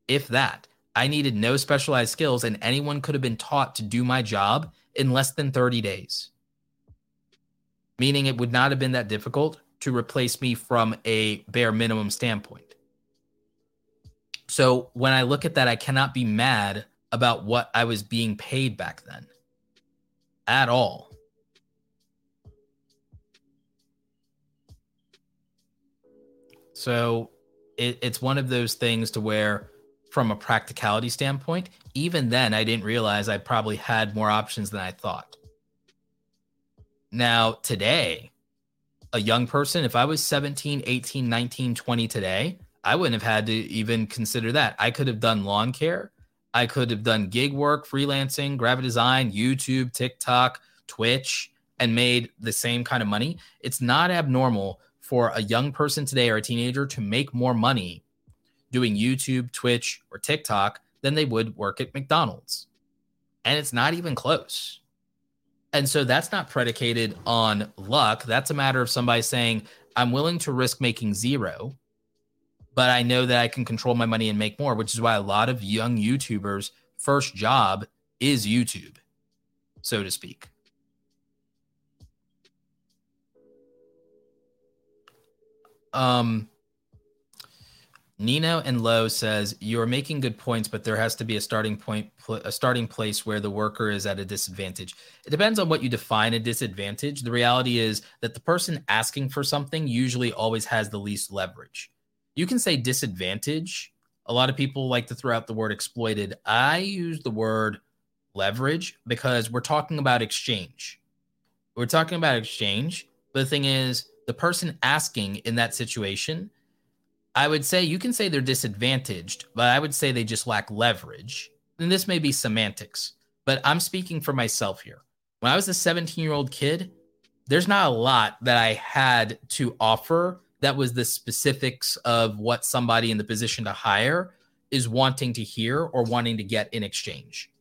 if that. I needed no specialized skills, and anyone could have been taught to do my job in less than thirty days, meaning it would not have been that difficult to replace me from a bare minimum standpoint. So when I look at that, I cannot be mad about what I was being paid back then at all. So it, it's one of those things to where, from a practicality standpoint, even then, I didn't realize I probably had more options than I thought. Now, today, a young person, if I was seventeen, eighteen, nineteen, twenty today, I wouldn't have had to even consider that. I could have done lawn care. I could have done gig work, freelancing, graphic design, YouTube, TikTok, Twitch, and made the same kind of money. It's not abnormal for a young person today or a teenager to make more money doing YouTube, Twitch, or TikTok than they would work at McDonald's. And it's not even close. And so that's not predicated on luck. That's a matter of somebody saying, I'm willing to risk making zero, but I know that I can control my money and make more, which is why a lot of young YouTubers' first job is YouTube, so to speak. Um, Nino and Lowe says, you're making good points, but there has to be a starting point, a starting place where the worker is at a disadvantage. It depends on what you define a disadvantage. The reality is that the person asking for something usually always has the least leverage. You can say disadvantage. A lot of people like to throw out the word exploited. I use the word leverage because we're talking about exchange. We're talking about exchange. But the thing is, the person asking in that situation, I would say you can say they're disadvantaged, but I would say they just lack leverage. And this may be semantics, but I'm speaking for myself here. When I was a seventeen-year-old kid, there's not a lot that I had to offer that was the specifics of what somebody in the position to hire is wanting to hear or wanting to get in exchange.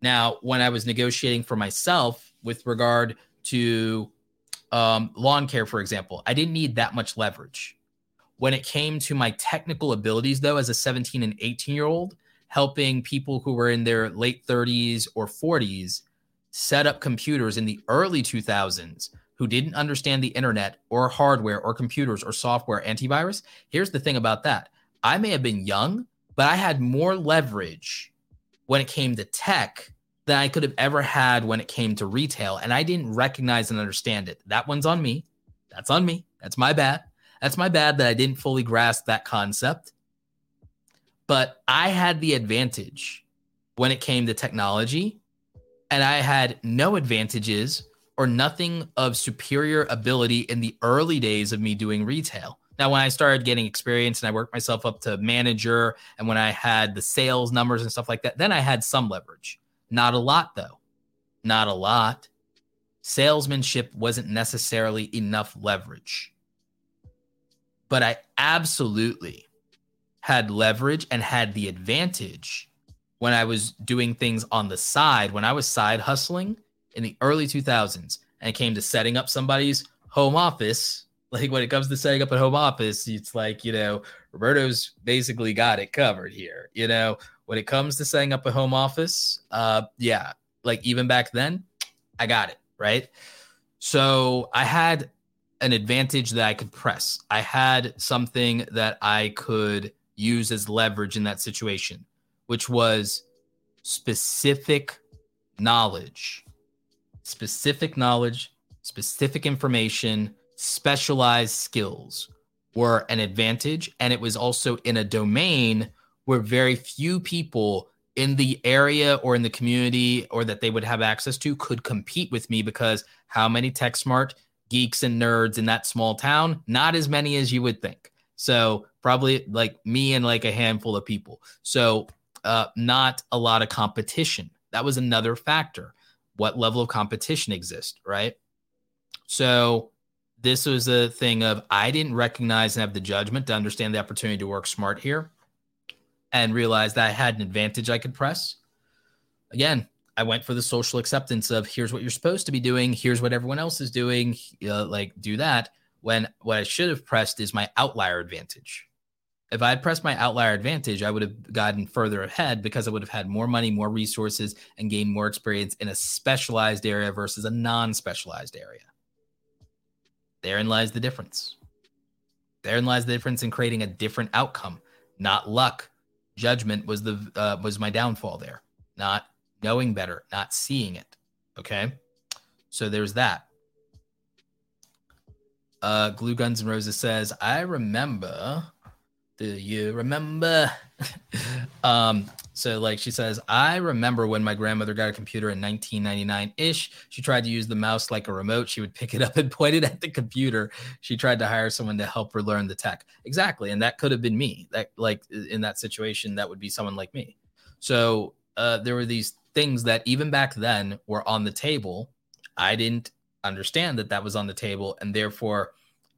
Now, when I was negotiating for myself with regard to um, lawn care, for example, I didn't need that much leverage. When it came to my technical abilities, though, as a seventeen and eighteen-year-old, helping people who were in their late thirties or forties set up computers in the early two thousands who didn't understand the internet or hardware or computers or software antivirus, here's the thing about that. I may have been young, but I had more leverage when it came to tech than I could have ever had when it came to retail, and I didn't recognize and understand it. That one's on me. That's on me. That's my bad. That's my bad that I didn't fully grasp that concept. But I had the advantage when it came to technology, and I had no advantages or nothing of superior ability in the early days of me doing retail. Now, when I started getting experience and I worked myself up to manager, and when I had the sales numbers and stuff like that, then I had some leverage. Not a lot, though. Not a lot. Salesmanship wasn't necessarily enough leverage. But I absolutely had leverage and had the advantage when I was doing things on the side, when I was side hustling in the early two thousands, and it came to setting up somebody's home office. Like when it comes to setting up a home office, it's like, you know, Roberto's basically got it covered here. You know, when it comes to setting up a home office, uh, yeah, like even back then, I got it, right? So I had an advantage that I could press. I had something that I could use as leverage in that situation, which was specific knowledge, specific knowledge, specific information, specialized skills were an advantage. And it was also in a domain where very few people in the area or in the community or that they would have access to could compete with me, because how many tech smart geeks and nerds in that small town? Not as many as you would think. So probably like me and like a handful of people. So uh, not a lot of competition. That was another factor. What level of competition exists, right? So this was a thing of, I didn't recognize and have the judgment to understand the opportunity to work smart here and realize that I had an advantage I could press. Again, I went for the social acceptance of, here's what you're supposed to be doing, here's what everyone else is doing, uh, like do that, when what I should have pressed is my outlier advantage. If I had pressed my outlier advantage, I would have gotten further ahead because I would have had more money, more resources, and gained more experience in a specialized area versus a non-specialized area. Therein lies the difference. Therein lies the difference in creating a different outcome. Not luck. Judgment was the uh, was my downfall there. Not knowing better, not seeing it. Okay. So there's that. Uh, Glue Guns and Roses says, I remember do you remember? um, so like she says, I remember when my grandmother got a computer in nineteen ninety-nine-ish. She tried to use the mouse like a remote. She would pick it up and point it at the computer. She tried to hire someone to help her learn the tech. Exactly. And that could have been me. That, like, in that situation, that would be someone like me. So uh, there were these things that even back then were on the table. I didn't understand that that was on the table, and therefore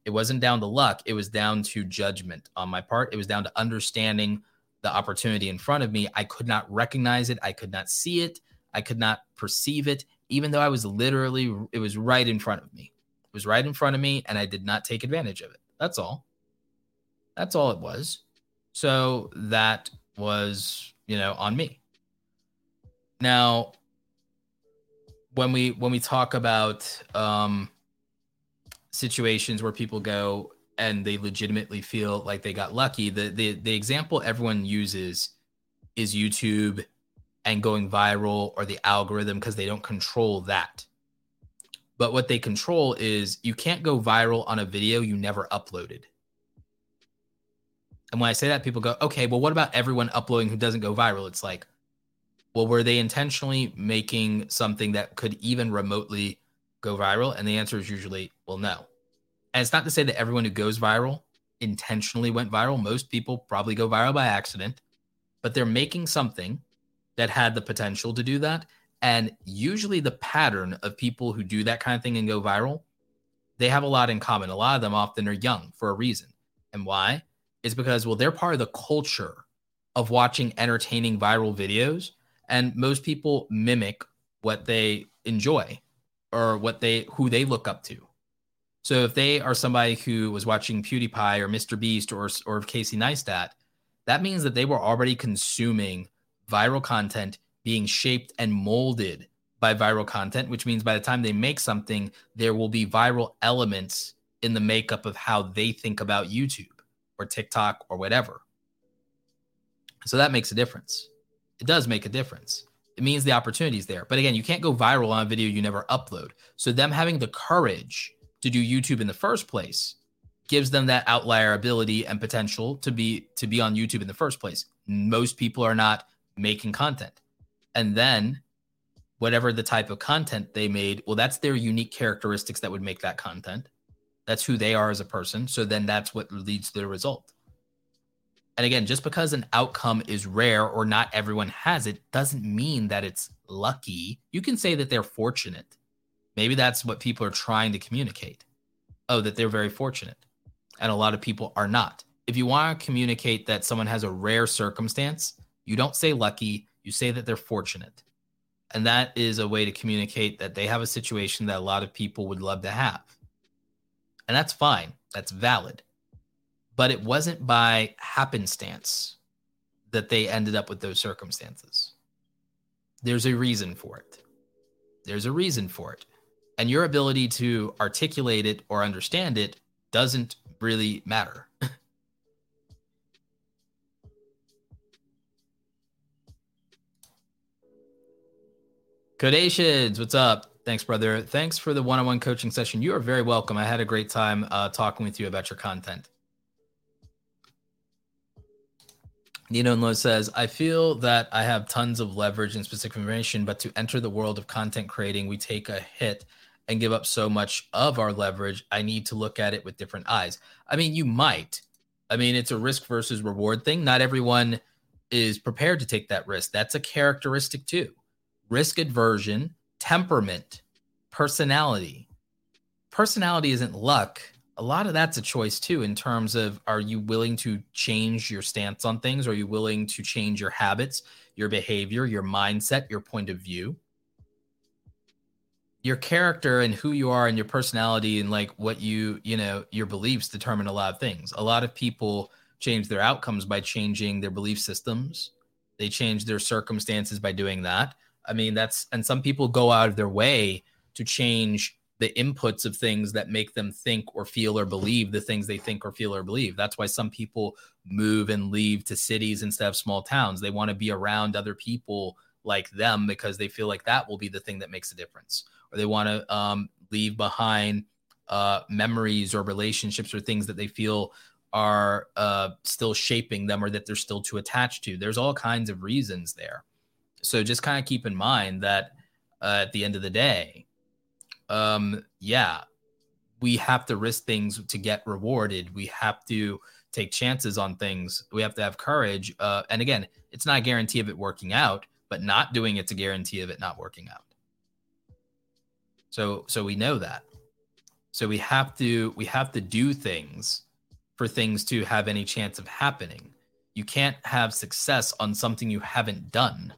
it wasn't down to luck. It was down to judgment on my part. It was down to understanding the opportunity in front of me. I could not recognize it. I could not see it. I could not perceive it, even though I was literally, it was right in front of me. It was right in front of me, and I did not take advantage of it. That's all. That's all it was. So that was, you know, on me. Now, when we, when we talk about, um, situations where people go and they legitimately feel like they got lucky, the, the the example everyone uses is YouTube and going viral or the algorithm, because they don't control that. But what they control is you can't go viral on a video you never uploaded. And when I say that, people go, okay, well, what about everyone uploading who doesn't go viral? It's like, well, were they intentionally making something that could even remotely go viral? And the answer is usually, well, no. And it's not to say that everyone who goes viral intentionally went viral. Most people probably go viral by accident, but they're making something that had the potential to do that. And usually the pattern of people who do that kind of thing and go viral, they have a lot in common. A lot of them often are young for a reason. And why? It's because, well, they're part of the culture of watching entertaining viral videos. And most people mimic what they enjoy, or what they, who they look up to. So if they are somebody who was watching PewDiePie or Mister Beast or or Casey Neistat, that means that they were already consuming viral content, being shaped and molded by viral content, which means by the time they make something, there will be viral elements in the makeup of how they think about YouTube or TikTok or whatever. So that makes a difference. It does make a difference. It means the opportunity is there. But again, you can't go viral on a video you never upload. So them having the courage to do YouTube in the first place gives them that outlier ability and potential to be to be on YouTube in the first place. Most people are not making content. And then whatever the type of content they made, well, that's their unique characteristics that would make that content. That's who they are as a person. So then that's what leads to the result. And again, just because an outcome is rare or not everyone has it doesn't mean that it's lucky. You can say that they're fortunate. Maybe that's what people are trying to communicate. Oh, that they're very fortunate. And a lot of people are not. If you want to communicate that someone has a rare circumstance, you don't say lucky, you say that they're fortunate. And that is a way to communicate that they have a situation that a lot of people would love to have. And that's fine. That's valid. But it wasn't by happenstance that they ended up with those circumstances. There's a reason for it. There's a reason for it. And your ability to articulate it or understand it doesn't really matter. Codations, what's up? Thanks, brother. Thanks for the one-on-one coaching session. You are very welcome. I had a great time uh, talking with you about your content. Nino Enlow says, I feel that I have tons of leverage and specific information, but to enter the world of content creating, we take a hit and give up so much of our leverage. I need to look at it with different eyes. I mean, you might. I mean, it's a risk versus reward thing. Not everyone is prepared to take that risk. That's a characteristic too. Risk aversion, temperament, personality. Personality isn't luck. A lot of that's a choice too, in terms of, are you willing to change your stance on things? Are you willing to change your habits, your behavior, your mindset, your point of view? Your character and who you are and your personality and like what you, you know, your beliefs determine a lot of things. A lot of people change their outcomes by changing their belief systems. They change their circumstances by doing that. I mean, that's, and some people go out of their way to change the inputs of things that make them think or feel or believe the things they think or feel or believe. That's why some people move and leave to cities instead of small towns. They want to be around other people like them because they feel like that will be the thing that makes a difference. Or they want to um, leave behind uh, memories or relationships or things that they feel are uh, still shaping them or that they're still too attached to. There's all kinds of reasons there. So just kind of keep in mind that uh, at the end of the day, um, yeah, we have to risk things to get rewarded. We have to take chances on things. We have to have courage. Uh, and again, it's not a guarantee of it working out, but not doing it's a guarantee of it not working out. So, so we know that. So we have to, we have to do things for things to have any chance of happening. You can't have success on something you haven't done.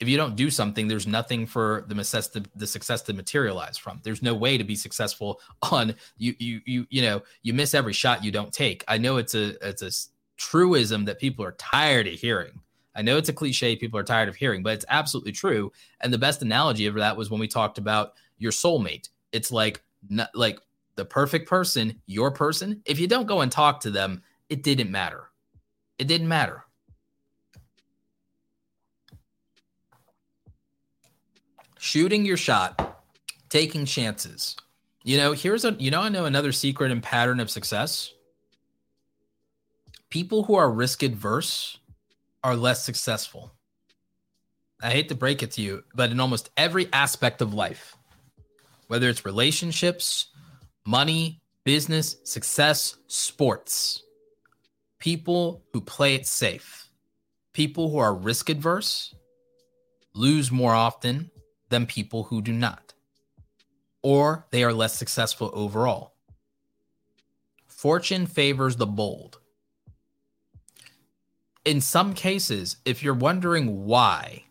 If you don't do something, there's nothing for the success to, the success to materialize from. There's no way to be successful on you. You you you know you miss every shot you don't take. I know it's a it's a truism that people are tired of hearing. I know it's a cliche people are tired of hearing, but it's absolutely true. And the best analogy of that was when we talked about your soulmate. It's like not, like the perfect person, your person. If you don't go and talk to them, it didn't matter. It didn't matter. Shooting your shot, taking chances. You know, here's a, you know, I know another secret and pattern of success. People who are risk adverse are less successful. I hate to break it to you, but in almost every aspect of life, whether it's relationships, money, business, success, sports, people who play it safe, people who are risk adverse lose more often than people who do not, or they are less successful overall. Fortune favors the bold. In some cases, if you're wondering why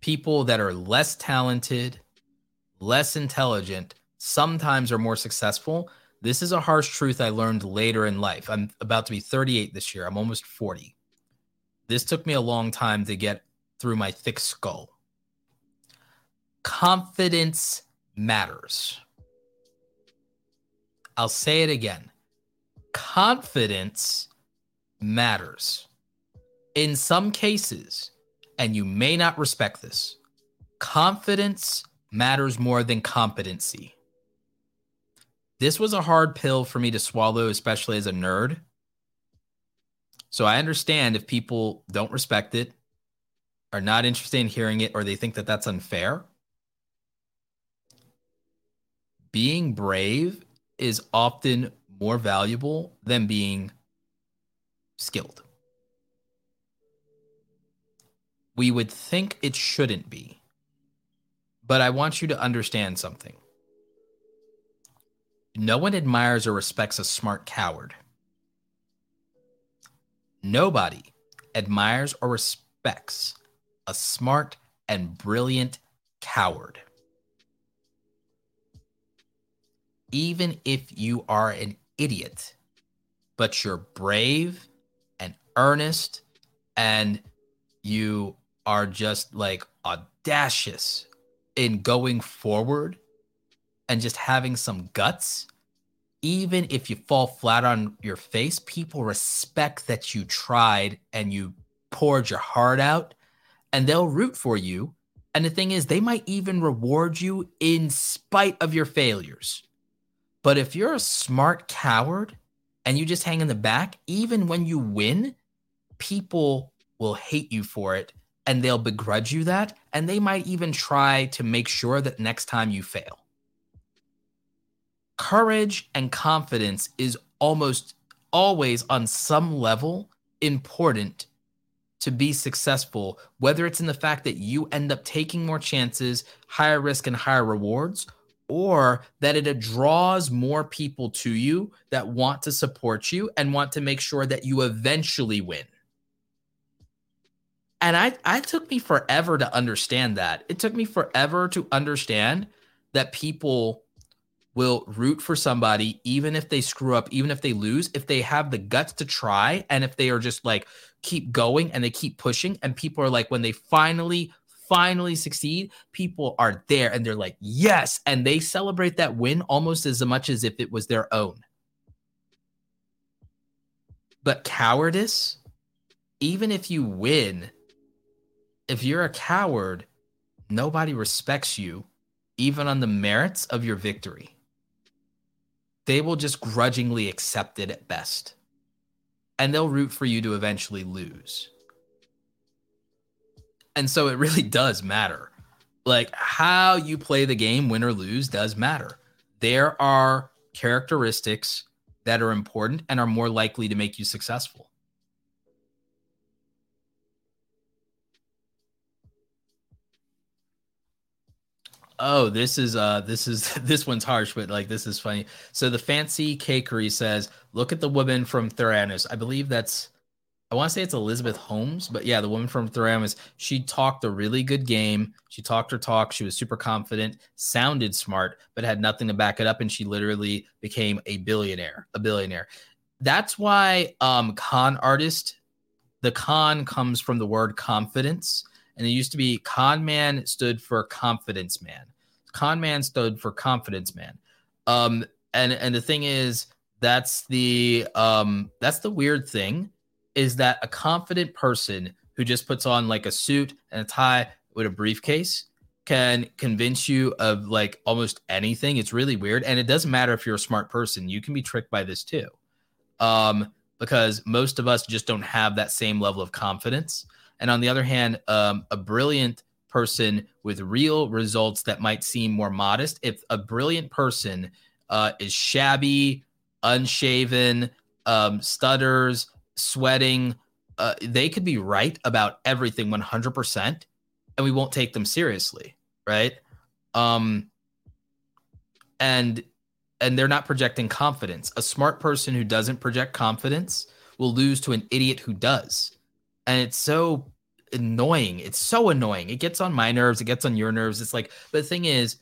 people that are less talented, less intelligent, sometimes are more successful, this is a harsh truth I learned later in life. I'm about to be thirty-eight this year. I'm almost forty. This took me a long time to get through my thick skull. Confidence matters. I'll say it again. Confidence matters. In some cases, and you may not respect this, confidence matters more than competency. This was a hard pill for me to swallow, especially as a nerd. So I understand if people don't respect it, are not interested in hearing it, or they think that that's unfair. Being brave is often more valuable than being skilled. We would think it shouldn't be, but I want you to understand something. No one admires or respects a smart coward. Nobody admires or respects a smart and brilliant coward. Even if you are an idiot, but you're brave and earnest and you are just like audacious in going forward and just having some guts, even if you fall flat on your face, people respect that you tried and you poured your heart out and they'll root for you. And the thing is, they might even reward you in spite of your failures. But if you're a smart coward and you just hang in the back, even when you win, people will hate you for it and they'll begrudge you that. And they might even try to make sure that next time you fail. Courage and confidence is almost always on some level important to be successful, whether it's in the fact that you end up taking more chances, higher risk and higher rewards, or that it draws more people to you that want to support you and want to make sure that you eventually win. And I, I took me forever to understand that. It took me forever to understand that people will root for somebody, even if they screw up, even if they lose, if they have the guts to try. And if they are just like, keep going and they keep pushing and people are like, when they finally finally succeed, people are there and they're like, yes. And they celebrate that win almost as much as if it was their own. But cowardice, even if you win, if you're a coward, nobody respects you, even on the merits of your victory. they will just grudgingly accept it at best. And they'll root for you to eventually lose. And so it really does matter. Like, how you play the game, win or lose, does matter. There are characteristics that are important and are more likely to make you successful. Oh, this is uh, this is this one's harsh, but like this is funny. So the Fancy Cakery says, "Look at the woman from Theranos." I believe that's, I want to say it's Elizabeth Holmes, but yeah, the woman from Theranos. She talked a really good game. She talked her talk. She was super confident, sounded smart, but had nothing to back it up, and she literally became a billionaire. A billionaire. That's why um, con artist. The con comes from the word confidence. And it used to be con man stood for confidence man. Con man stood for confidence man. Um, and, and the thing is, that's the um, that's the weird thing, is that a confident person who just puts on like a suit and a tie with a briefcase can convince you of like almost anything. It's really weird. And it doesn't matter if you're a smart person. You can be tricked by this too, um, because most of us just don't have that same level of confidence. And on the other hand, um, a brilliant person with real results that might seem more modest. If a brilliant person uh, is shabby, unshaven, um, stutters, sweating, uh, they could be right about everything one hundred percent, and we won't take them seriously, right? Um, and and they're not projecting confidence. A smart person who doesn't project confidence will lose to an idiot who does. And it's so annoying. It's so annoying. It gets on my nerves. It gets on your nerves. It's like, but the thing is,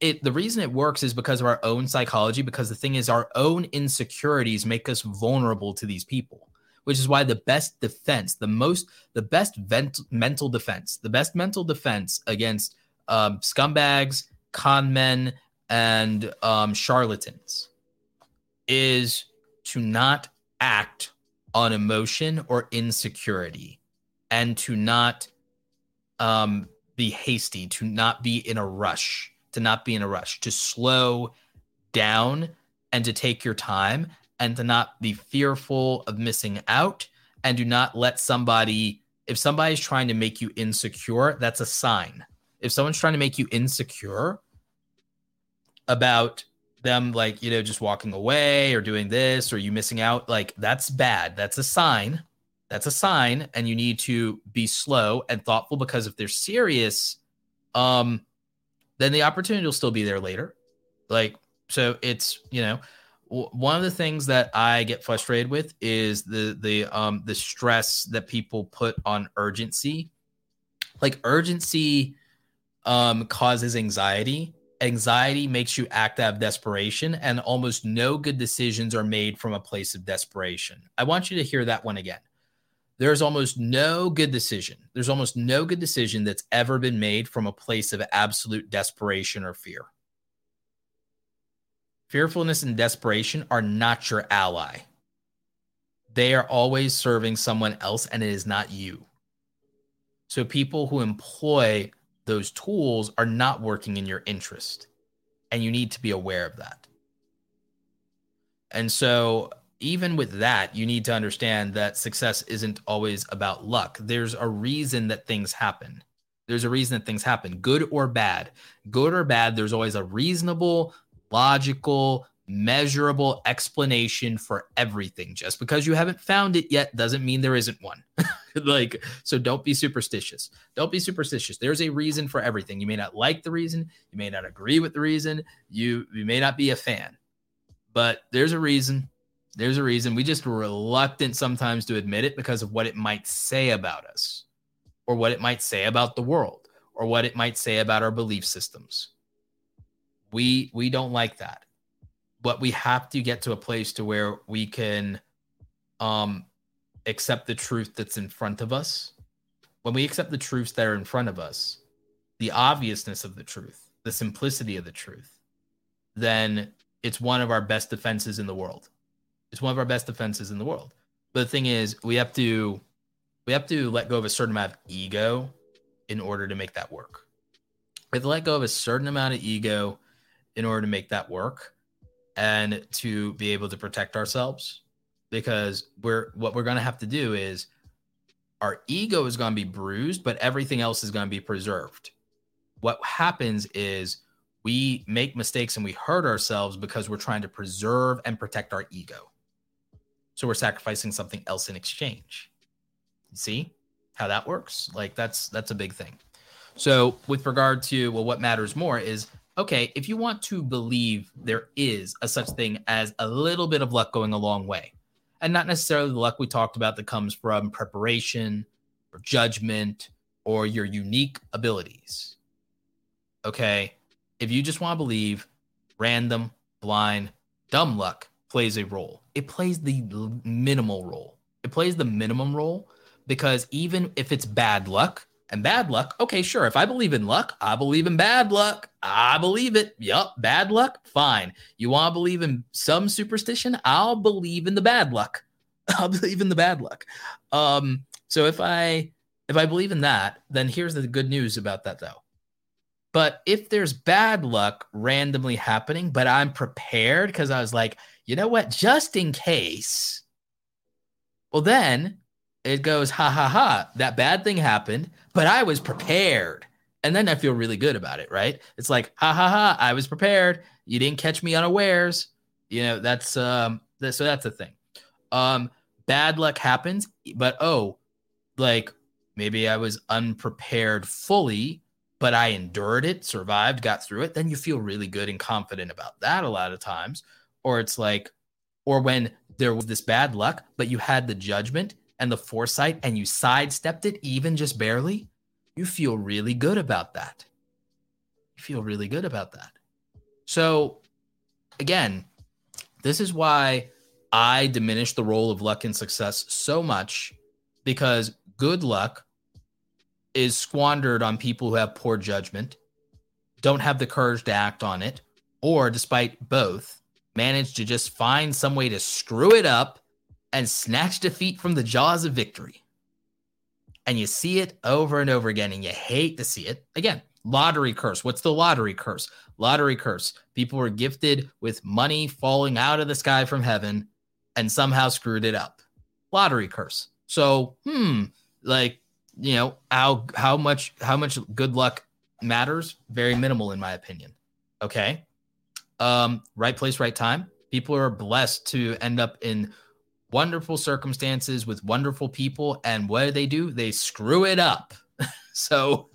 it the reason it works is because of our own psychology, because the thing is, our own insecurities make us vulnerable to these people, which is why the best defense, the most, the best vent, mental defense, the best mental defense against um, scumbags, con men, and um, charlatans is to not act on emotion or insecurity, and to not um, be hasty, to not be in a rush, to not be in a rush, to slow down and to take your time, and to not be fearful of missing out, and do not let somebody, if somebody's trying to make you insecure, that's a sign. If someone's trying to make you insecure about them, like, you know, just walking away or doing this, or you missing out, like, that's bad. That's a sign. That's a sign. And you need to be slow and thoughtful, because if they're serious, um, then the opportunity will still be there later. Like, so it's, you know, w- one of the things that I get frustrated with is the, the, um, the stress that people put on urgency. Like, urgency, um, causes anxiety. Anxiety makes you act out of desperation, and almost no good decisions are made from a place of desperation. I want you to hear that one again. There's almost no good decision. There's almost no good decision that's ever been made from a place of absolute desperation or fear. Fearfulness and desperation are not your ally. They are always serving someone else, and it is not you. So people who employ those tools are not working in your interest, and you need to be aware of that. And so even with that, you need to understand that success isn't always about luck. There's a reason that things happen. There's a reason that things happen, good or bad. Good or bad, there's always a reasonable, logical, measurable explanation for everything. Just because you haven't found it yet doesn't mean there isn't one. Like, so don't be superstitious. Don't be superstitious. There's a reason for everything. You may not like the reason. You may not agree with the reason. You you may not be a fan, but there's a reason. There's a reason. We just are reluctant sometimes to admit it because of what it might say about us, or what it might say about the world, or what it might say about our belief systems. We we don't like that. But we have to get to a place to where we can um, accept the truth that's in front of us. When we accept the truths that are in front of us, the obviousness of the truth, the simplicity of the truth, then it's one of our best defenses in the world. It's one of our best defenses in the world. But the thing is, we have to we have to let go of a certain amount of ego in order to make that work. We have to let go of a certain amount of ego in order to make that work. and to be able to protect ourselves, because we're what we're going to have to do is our ego is going to be bruised, but everything else is going to be preserved. What happens is we make mistakes and we hurt ourselves because we're trying to preserve and protect our ego. So we're sacrificing something else in exchange. You see how that works? Like that's that's a big thing. So with regard to, well, what matters more is, okay, if you want to believe there is a such thing as a little bit of luck going a long way, and not necessarily the luck we talked about that comes from preparation or judgment or your unique abilities. Okay, if you just want to believe random, blind, dumb luck plays a role, it plays the minimal role. It plays the minimum role, because even if it's bad luck, and bad luck, okay, sure. If I believe in luck, I believe in bad luck. I believe it. Yup, bad luck, fine. You want to believe in some superstition? I'll believe in the bad luck. I'll believe in the bad luck. Um, so if I if I believe in that, then here's the good news about that, though. But if there's bad luck randomly happening, but I'm prepared because I was like, you know what, just in case, well, then it goes, ha, ha, ha, that bad thing happened, but I was prepared. And then I feel really good about it, right? It's like, ha, ha, ha, I was prepared. You didn't catch me unawares. You know, that's, um, th- so that's the thing. Um, bad luck happens, but oh, like maybe I was unprepared fully, but I endured it, survived, got through it. Then you feel really good and confident about that a lot of times. Or it's like, or when there was this bad luck, but you had the judgment and the foresight and you sidestepped it even just barely, you feel really good about that. You feel really good about that. So again, this is why I diminish the role of luck in success so much, because good luck is squandered on people who have poor judgment, don't have the courage to act on it, or despite both, manage to just find some way to screw it up and snatch defeat from the jaws of victory. And you see it over and over again, and you hate to see it. Again, lottery curse. What's the lottery curse? Lottery curse. People were gifted with money falling out of the sky from heaven and somehow screwed it up. Lottery curse. So, hmm, like, you know, how how much how much good luck matters? Very minimal, in my opinion. Okay? Um, right place, right time. People are blessed to end up in wonderful circumstances with wonderful people. And what do they do? They screw it up. So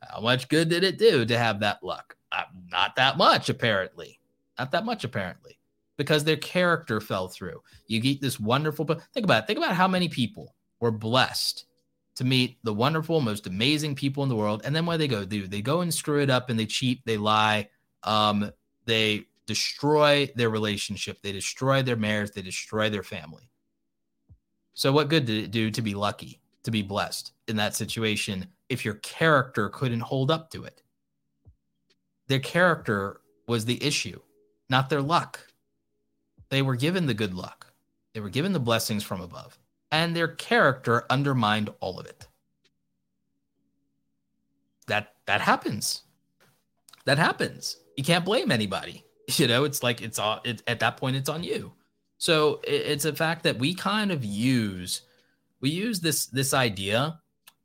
how much good did it do to have that luck? Uh, not that much, apparently. Not that much, apparently, because their character fell through. You get this wonderful, but think about it. Think about how many people were blessed to meet the wonderful, most amazing people in the world. And then what do they go do? They go and screw it up and they cheat, they lie. Um, they destroy their relationship. They destroy their marriage. They destroy their family. So what good did it do to be lucky, to be blessed in that situation if your character couldn't hold up to it? Their character was the issue, not their luck. They were given the good luck. They were given the blessings from above, and their character undermined all of it. That that happens. That happens. You can't blame anybody. You know, it's like it's all it, at that point, it's on you. So it, it's a fact that we kind of use we use this this idea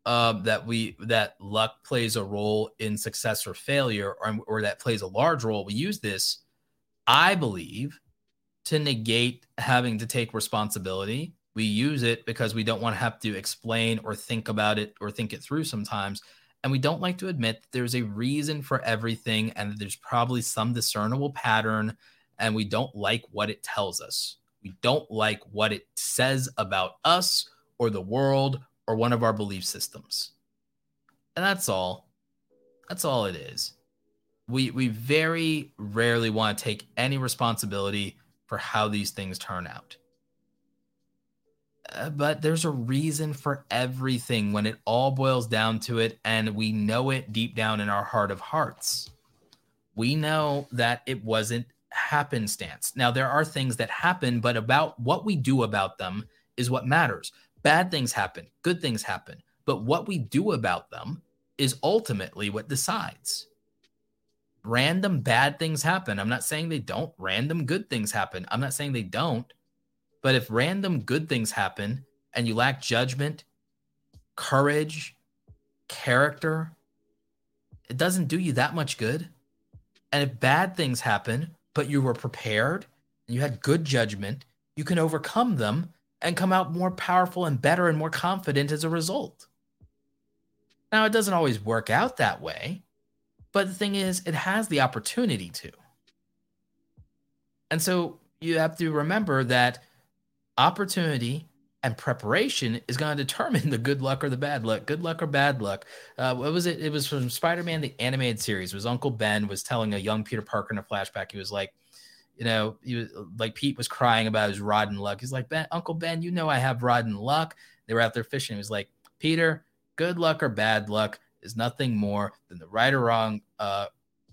uh, that we that luck plays a role in success or failure, or, or that plays a large role. We use this, I believe, to negate having to take responsibility. We use it because we don't want to have to explain or think about it or think it through sometimes. And we don't like to admit that there's a reason for everything and that there's probably some discernible pattern, and we don't like what it tells us. We don't like what it says about us or the world or one of our belief systems. And that's all. That's all it is. We we very rarely want to take any responsibility for how these things turn out. Uh, but there's a reason for everything when it all boils down to it, and we know it deep down in our heart of hearts. We know that it wasn't happenstance. Now, there are things that happen, but about what we do about them is what matters. Bad things happen, good things happen, but what we do about them is ultimately what decides. random bad things happen. I'm not saying they don't. Random good things happen. I'm not saying they don't. But if random good things happen and you lack judgment, courage, character, it doesn't do you that much good. And if bad things happen, but you were prepared and you had good judgment, you can overcome them and come out more powerful and better and more confident as a result. Now, it doesn't always work out that way, but the thing is, it has the opportunity to. And so you have to remember that opportunity and preparation is going to determine the good luck or the bad luck. Good luck or bad luck. Uh, what was it? It was from Spider-Man, the animated series. It was Uncle Ben was telling a young Peter Parker in a flashback. He was like, you know, he was like, Pete was crying about his rotten luck. He's like, Ben, Uncle Ben, you know I have rotten luck. They were out there fishing. He was like, Peter, good luck or bad luck is nothing more than the right or wrong uh,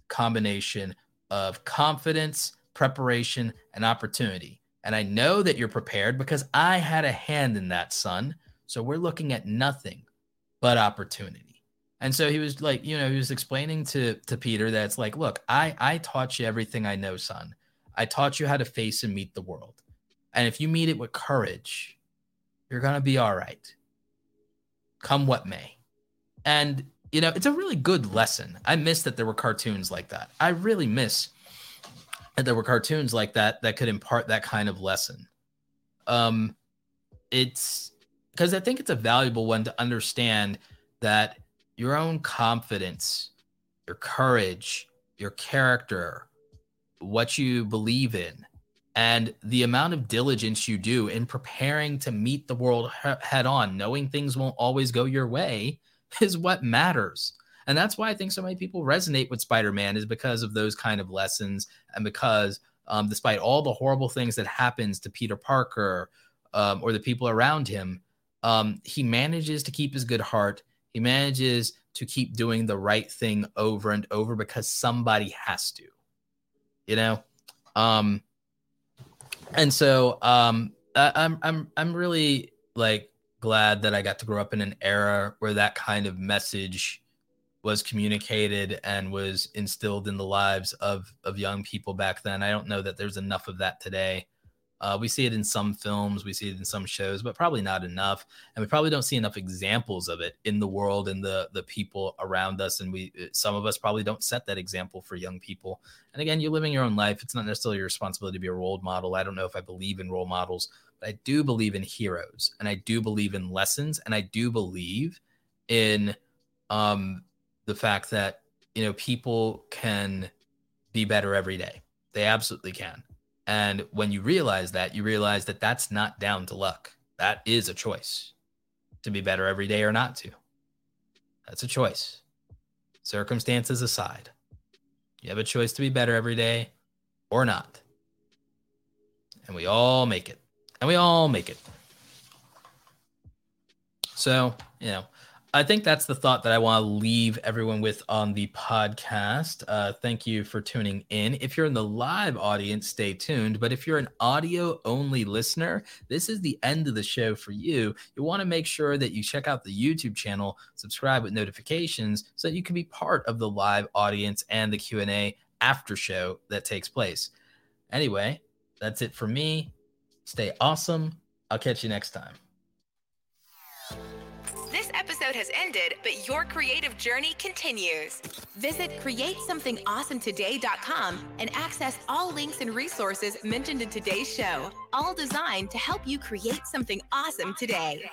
combination of confidence, preparation, and opportunity. And I know that you're prepared because I had a hand in that, son. So we're looking at nothing but opportunity. And so he was like, you know, he was explaining to, to Peter that it's like, look, I, I taught you everything I know, son. I taught you how to face and meet the world. And if you meet it with courage, you're going to be all right. Come what may. And, you know, it's a really good lesson. I miss that there were cartoons like that. I really miss that there were cartoons like that that could impart that kind of lesson. Um, it's because I think it's a valuable one to understand that your own confidence, your courage, your character, what you believe in, and the amount of diligence you do in preparing to meet the world head on, knowing things won't always go your way, is what matters. And that's why I think so many people resonate with Spider-Man, is because of those kind of lessons, and because um, despite all the horrible things that happens to Peter Parker um, or the people around him, um, he manages to keep his good heart. He manages to keep doing the right thing over and over because somebody has to, you know? Um, and so um, I, I'm, I'm, I'm really like, glad that I got to grow up in an era where that kind of message was communicated and was instilled in the lives of, of young people back then. I don't know that there's enough of that today. Uh, we see it in some films, we see it in some shows, but probably not enough. And we probably don't see enough examples of it in the world and the, the people around us. And we, some of us probably don't set that example for young people. And again, you're living your own life. It's not necessarily your responsibility to be a role model. I don't know if I believe in role models, but I do believe in heroes, and I do believe in lessons, and I do believe in um, the fact that, you know, people can be better every day. They absolutely can. And when you realize that, you realize that that's not down to luck. That is a choice to be better every day or not to. That's a choice. Circumstances aside, you have a choice to be better every day or not. And we all make it. And we all make it. So, you know, I think that's the thought that I want to leave everyone with on the podcast. Uh, thank you for tuning in. If you're in the live audience, stay tuned. But if you're an audio-only listener, this is the end of the show for you. You want to make sure that you check out the YouTube channel, subscribe with notifications, so that you can be part of the live audience and the Q and A after show that takes place. Anyway, that's it for me. Stay awesome. I'll catch you next time. This episode has ended, but your creative journey continues. Visit create something awesome today dot com and access all links and resources mentioned in today's show, all designed to help you create something awesome today.